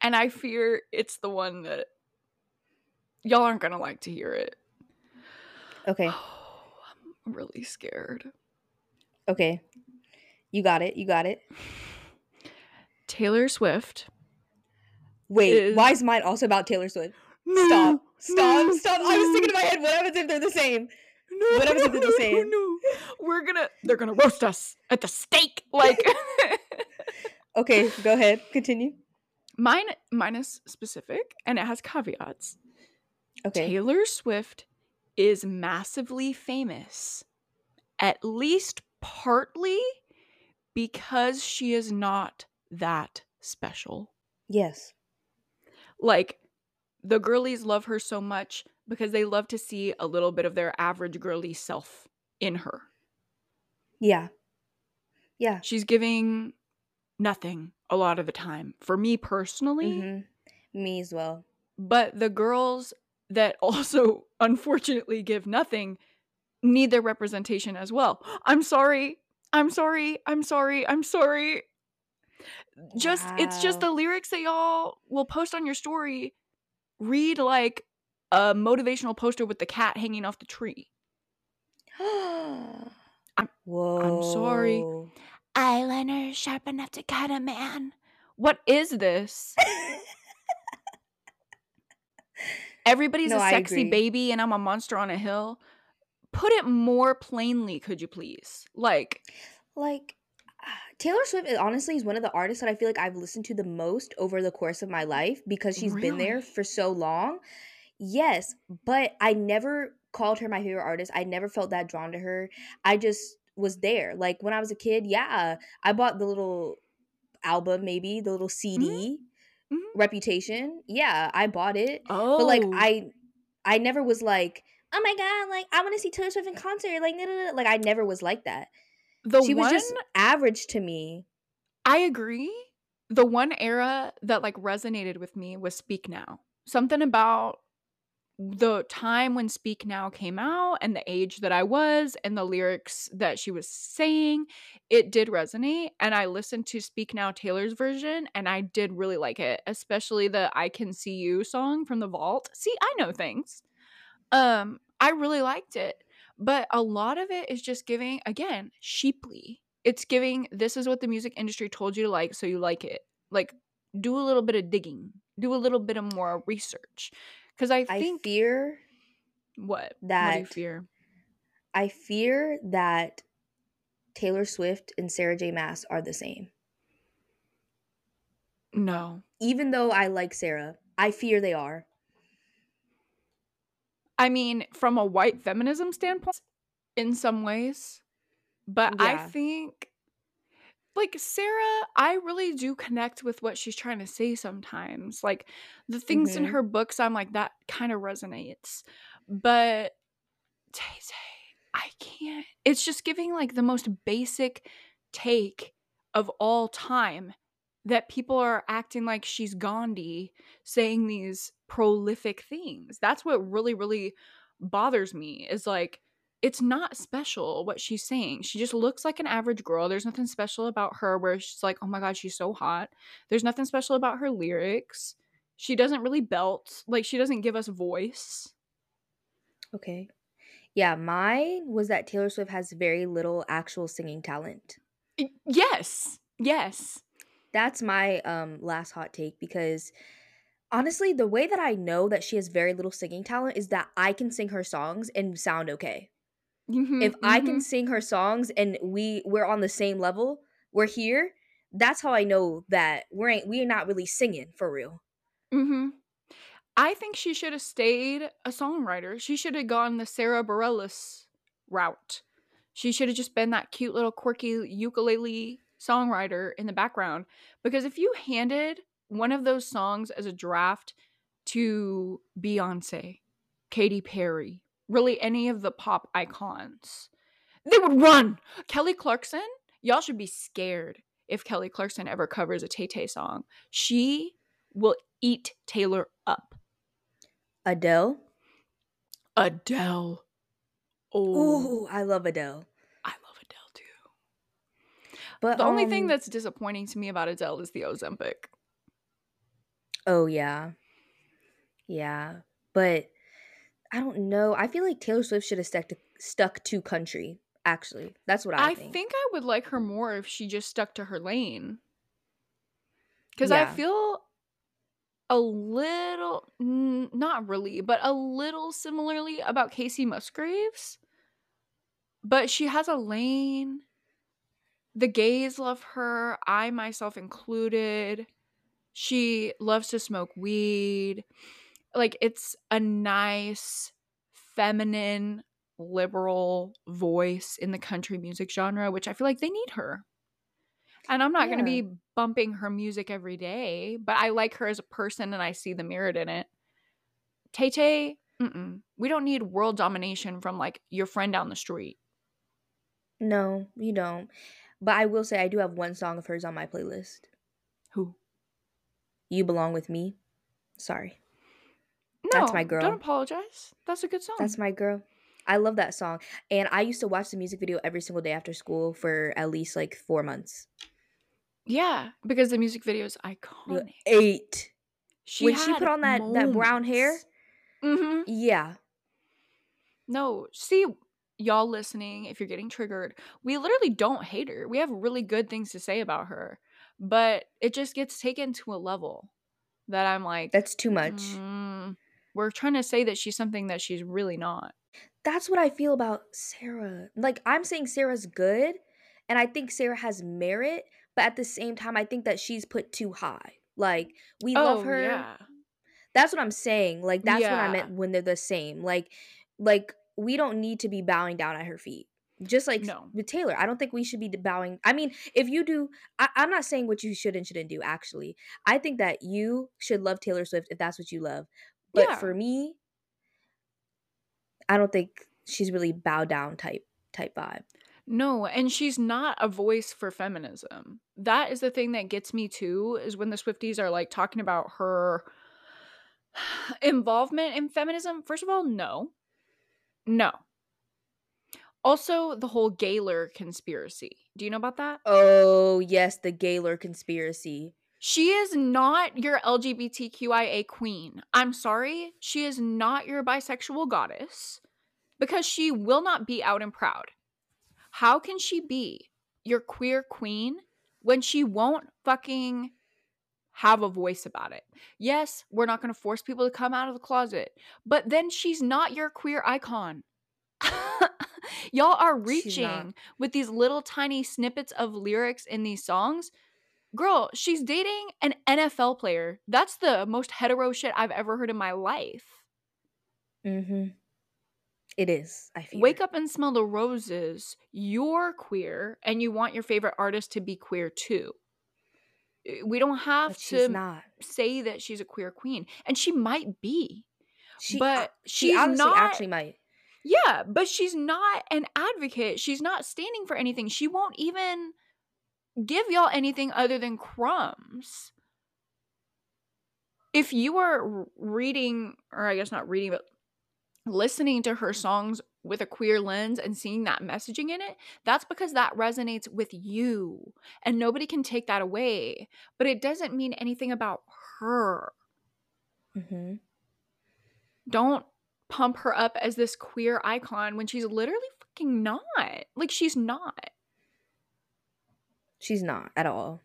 And I fear it's the one that y'all aren't going to like to hear it. Okay. Oh, I'm really scared. Okay. You got it. You got it. Taylor Swift. Wait, is... why is mine also about Taylor Swift? No, stop. Stop. No, stop. No. I was thinking in my head, what happens if they're the same? No, what happens no, if they're no, the same? No, no. We're going to, they're going to roast us at the stake. Like. Okay, go ahead. Continue. Mine, mine is specific, and it has caveats. Okay. Taylor Swift is massively famous, at least partly because she is not that special. Yes. Like, the girlies love her so much because they love to see a little bit of their average girly self in her. Yeah. Yeah. She's giving nothing a lot of the time. For me personally. Mm-hmm. Me as well. But the girls that also unfortunately give nothing need their representation as well. I'm sorry. I'm sorry. I'm sorry. I'm sorry. Just, wow. It's just the lyrics that y'all will post on your story read like a motivational poster with the cat hanging off the tree. I'm, Whoa. I'm sorry. Eyeliner sharp enough to cut a man. What is this? Everybody's no, a sexy baby and I'm a monster on a hill. Put it more plainly, could you please? Like, like Taylor Swift is honestly is one of the artists that I feel like I've listened to the most over the course of my life because she's really? been there for so long. Yes, but I never called her my favorite artist. I never felt that drawn to her. I just was there. Like when I was a kid, yeah, I bought the little album, maybe the little C D, mm-hmm. Mm-hmm. Reputation. Yeah, I bought it. Oh. But like I, I never was like, oh my God, like I want to see Taylor Swift in concert. Like, nah, nah, nah. Like I never was like that. The she one, was just average to me. I agree. The one era that like resonated with me was Speak Now. Something about the time when Speak Now came out and the age that I was and the lyrics that she was saying, it did resonate. And I listened to Speak Now Taylor's version and I did really like it, especially the I Can See You song from The Vault. See, I know things. Um, I really liked it. But a lot of it is just giving, again, sheeply. It's giving, this is what the music industry told you to like, so you like it. Like, do a little bit of digging. Do a little bit of more research. Because I think... I fear... What? That, what do you fear? I fear that Taylor Swift and Sarah J. Maas are the same. No. Even though I like Sarah, I fear they are. I mean, from a white feminism standpoint, in some ways. But yeah. I think, like, Sarah, I really do connect with what she's trying to say sometimes. Like, the things mm-hmm. in her books, I'm like, that kind of resonates. But, Tay Tay, I can't. It's just giving, like, the most basic take of all time that people are acting like she's Gandhi saying these prolific things. That's what really, really bothers me is like, it's not special what she's saying. She just looks like an average girl. There's nothing special about her where she's like, oh my God, she's so hot. There's nothing special about her lyrics. She doesn't really belt. Like, she doesn't give us voice. Okay. Yeah, mine was that Taylor Swift has very little actual singing talent. Y- Yes. Yes. That's my um last hot take, because honestly, the way that I know that she has very little singing talent is that I can sing her songs and sound okay. Mm-hmm, If I can mm-hmm. sing her songs and we we're on the same level, we're here, that's how I know that we're ain't we're not really singing for real. Mm-hmm. I think she should have stayed a songwriter. She should have gone the Sarah Bareilles route. She should have just been that cute little quirky ukulele songwriter in the background. Because if you handed one of those songs as a draft to Beyonce, Katy Perry, really any of the pop icons, they would run. Kelly Clarkson, y'all should be scared if Kelly Clarkson ever covers a Tay Tay song. She will eat Taylor up. Adele? Adele. Oh, Ooh, I love Adele. I love Adele too. But The only thing um, that's disappointing to me about Adele is the Ozempic. oh yeah. Yeah. But I don't know. I feel like Taylor Swift should have stuck to stuck to country, actually. That's what I, I think. think I would like her more if she just stuck to her lane. Because I Yeah. feel a little, n- not really, but a little similarly about Casey Musgraves. But she has a lane. The gays love her, I myself included. She loves to smoke weed. Like, it's a nice, feminine, liberal voice in the country music genre, which I feel like they need her. And I'm not going to Yeah. be bumping her music every day, but I like her as a person and I see the merit in it. Tay Tay, mm-mm. We don't need world domination from like your friend down the street. No, you don't. But I will say I do have one song of hers on my playlist. Who? You Belong With Me. Sorry. No, That's my girl. Don't apologize. That's a good song. That's my girl. I love that song. And I used to watch the music video every single day after school for at least like four months. Yeah, because the music video is iconic. Eight. She when she had put on that, that moments. brown hair, Mm-hmm. yeah. No, see, y'all listening, if you're getting triggered, we literally don't hate her. We have really good things to say about her, but it just gets taken to a level that I'm like, That's too much. mm, we're trying to say that she's something that she's really not. That's what I feel about Sarah. Like, I'm saying Sarah's good, and I think Sarah has merit, but at the same time, I think that she's put too high. Like, we Oh, love her. yeah. That's what I'm saying. Like, that's what I Yeah. meant when they're the same. Like, like we don't need to be bowing down at her feet. Just like No. with Taylor, I don't think we should be bowing. I mean, if you do, I, I'm not saying what you should and shouldn't do, actually. I think that you should love Taylor Swift if that's what you love. But Yeah. for me, I don't think she's really bow down type type vibe. No, and she's not a voice for feminism. That is the thing that gets me too, is when the Swifties are like talking about her involvement in feminism. First of all, no. No. Also, the whole Gaylor conspiracy. Do you know about that? Oh, yes, the Gaylor conspiracy. She is not your L G B T Q I A queen. I'm sorry. She is not your bisexual goddess, because she will not be out and proud. How can she be your queer queen when she won't fucking have a voice about it? Yes, we're not going to force people to come out of the closet, but then she's not your queer icon. Y'all are She's not. reaching with these little tiny snippets of lyrics in these songs. Girl, she's dating an N F L player. That's the most hetero shit I've ever heard in my life. Mm-hmm. It is, I feel. Wake up and smell the roses. You're queer and you want your favorite artist to be queer too. We don't have But she's to not. say that she's a queer queen. And she might be. She, but she she's honestly not. actually might. Yeah, but she's not an advocate. She's not standing for anything. She won't even give y'all anything other than crumbs. If you are reading, or I guess not reading, but listening to her songs with a queer lens and seeing that messaging in it, that's because that resonates with you. And nobody can take that away. But it doesn't mean anything about her. Mm-hmm. Don't pump her up as this queer icon when she's literally fucking not. Like, she's not. She's not at all.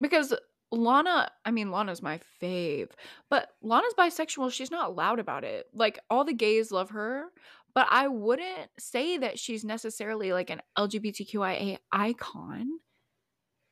Because Lana, I mean, Lana's my fave, but Lana's bisexual. She's not loud about it. Like, all the gays love her, but I wouldn't say that she's necessarily like an L G B T Q I A icon.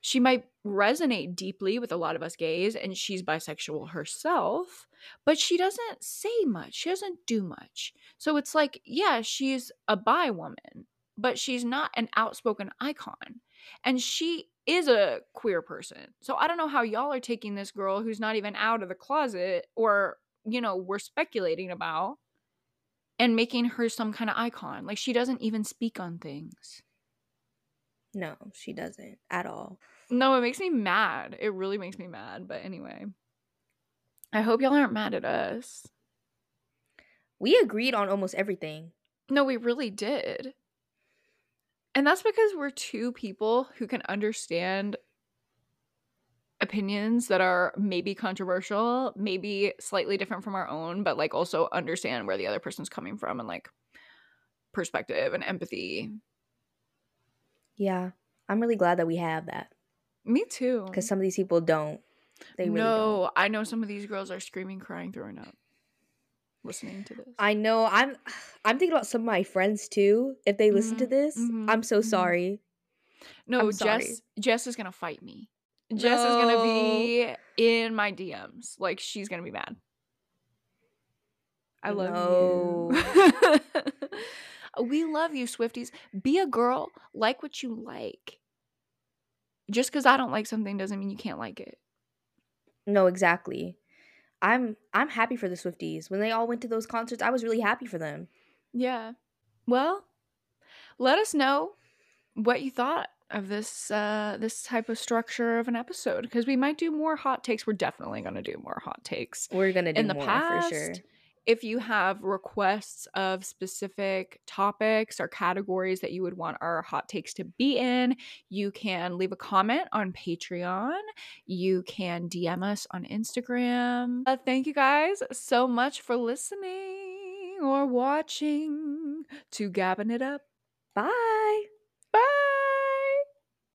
She might resonate deeply with a lot of us gays, and she's bisexual herself, but she doesn't say much. She doesn't do much. So it's like, yeah, she's a bi woman, but she's not an outspoken icon. And she is a queer person. So I don't know how y'all are taking this girl who's not even out of the closet, or, you know, we're speculating about, and making her some kind of icon. Like, she doesn't even speak on things. No, she doesn't at all. No, it makes me mad. It really makes me mad. But anyway, I hope y'all aren't mad at us. We agreed on almost everything. No, we really did. And that's because we're two people who can understand opinions that are maybe controversial, maybe slightly different from our own, but, like, also understand where the other person's coming from, and, like, perspective and empathy. Yeah, I'm really glad that we have that. Me too. Because some of these people don't. They really no, don't. I know some of these girls are screaming, crying, throwing up, listening to this. I know. I'm I'm thinking about some of my friends too. If they listen mm-hmm, to this, mm-hmm, I'm so mm-hmm. sorry. No, I'm sorry. Jess Jess is gonna fight me. No. Jess is gonna be in my D Ms. Like, she's gonna be mad. I love no. you. We love you, Swifties. Be a girl. Like what you like. Just because I don't like something doesn't mean you can't like it. No, exactly. I'm I'm happy for the Swifties. When they all went to those concerts, I was really happy for them. Yeah. Well, let us know what you thought of this uh, this type of structure of an episode, because we might do more hot takes. We're definitely going to do more hot takes. We're going to do in the more past, for sure. If you have requests of specific topics or categories that you would want our hot takes to be in, you can leave a comment on Patreon. You can D M us on Instagram. Uh, thank you guys so much for listening or watching to Gabbing It Up. Bye.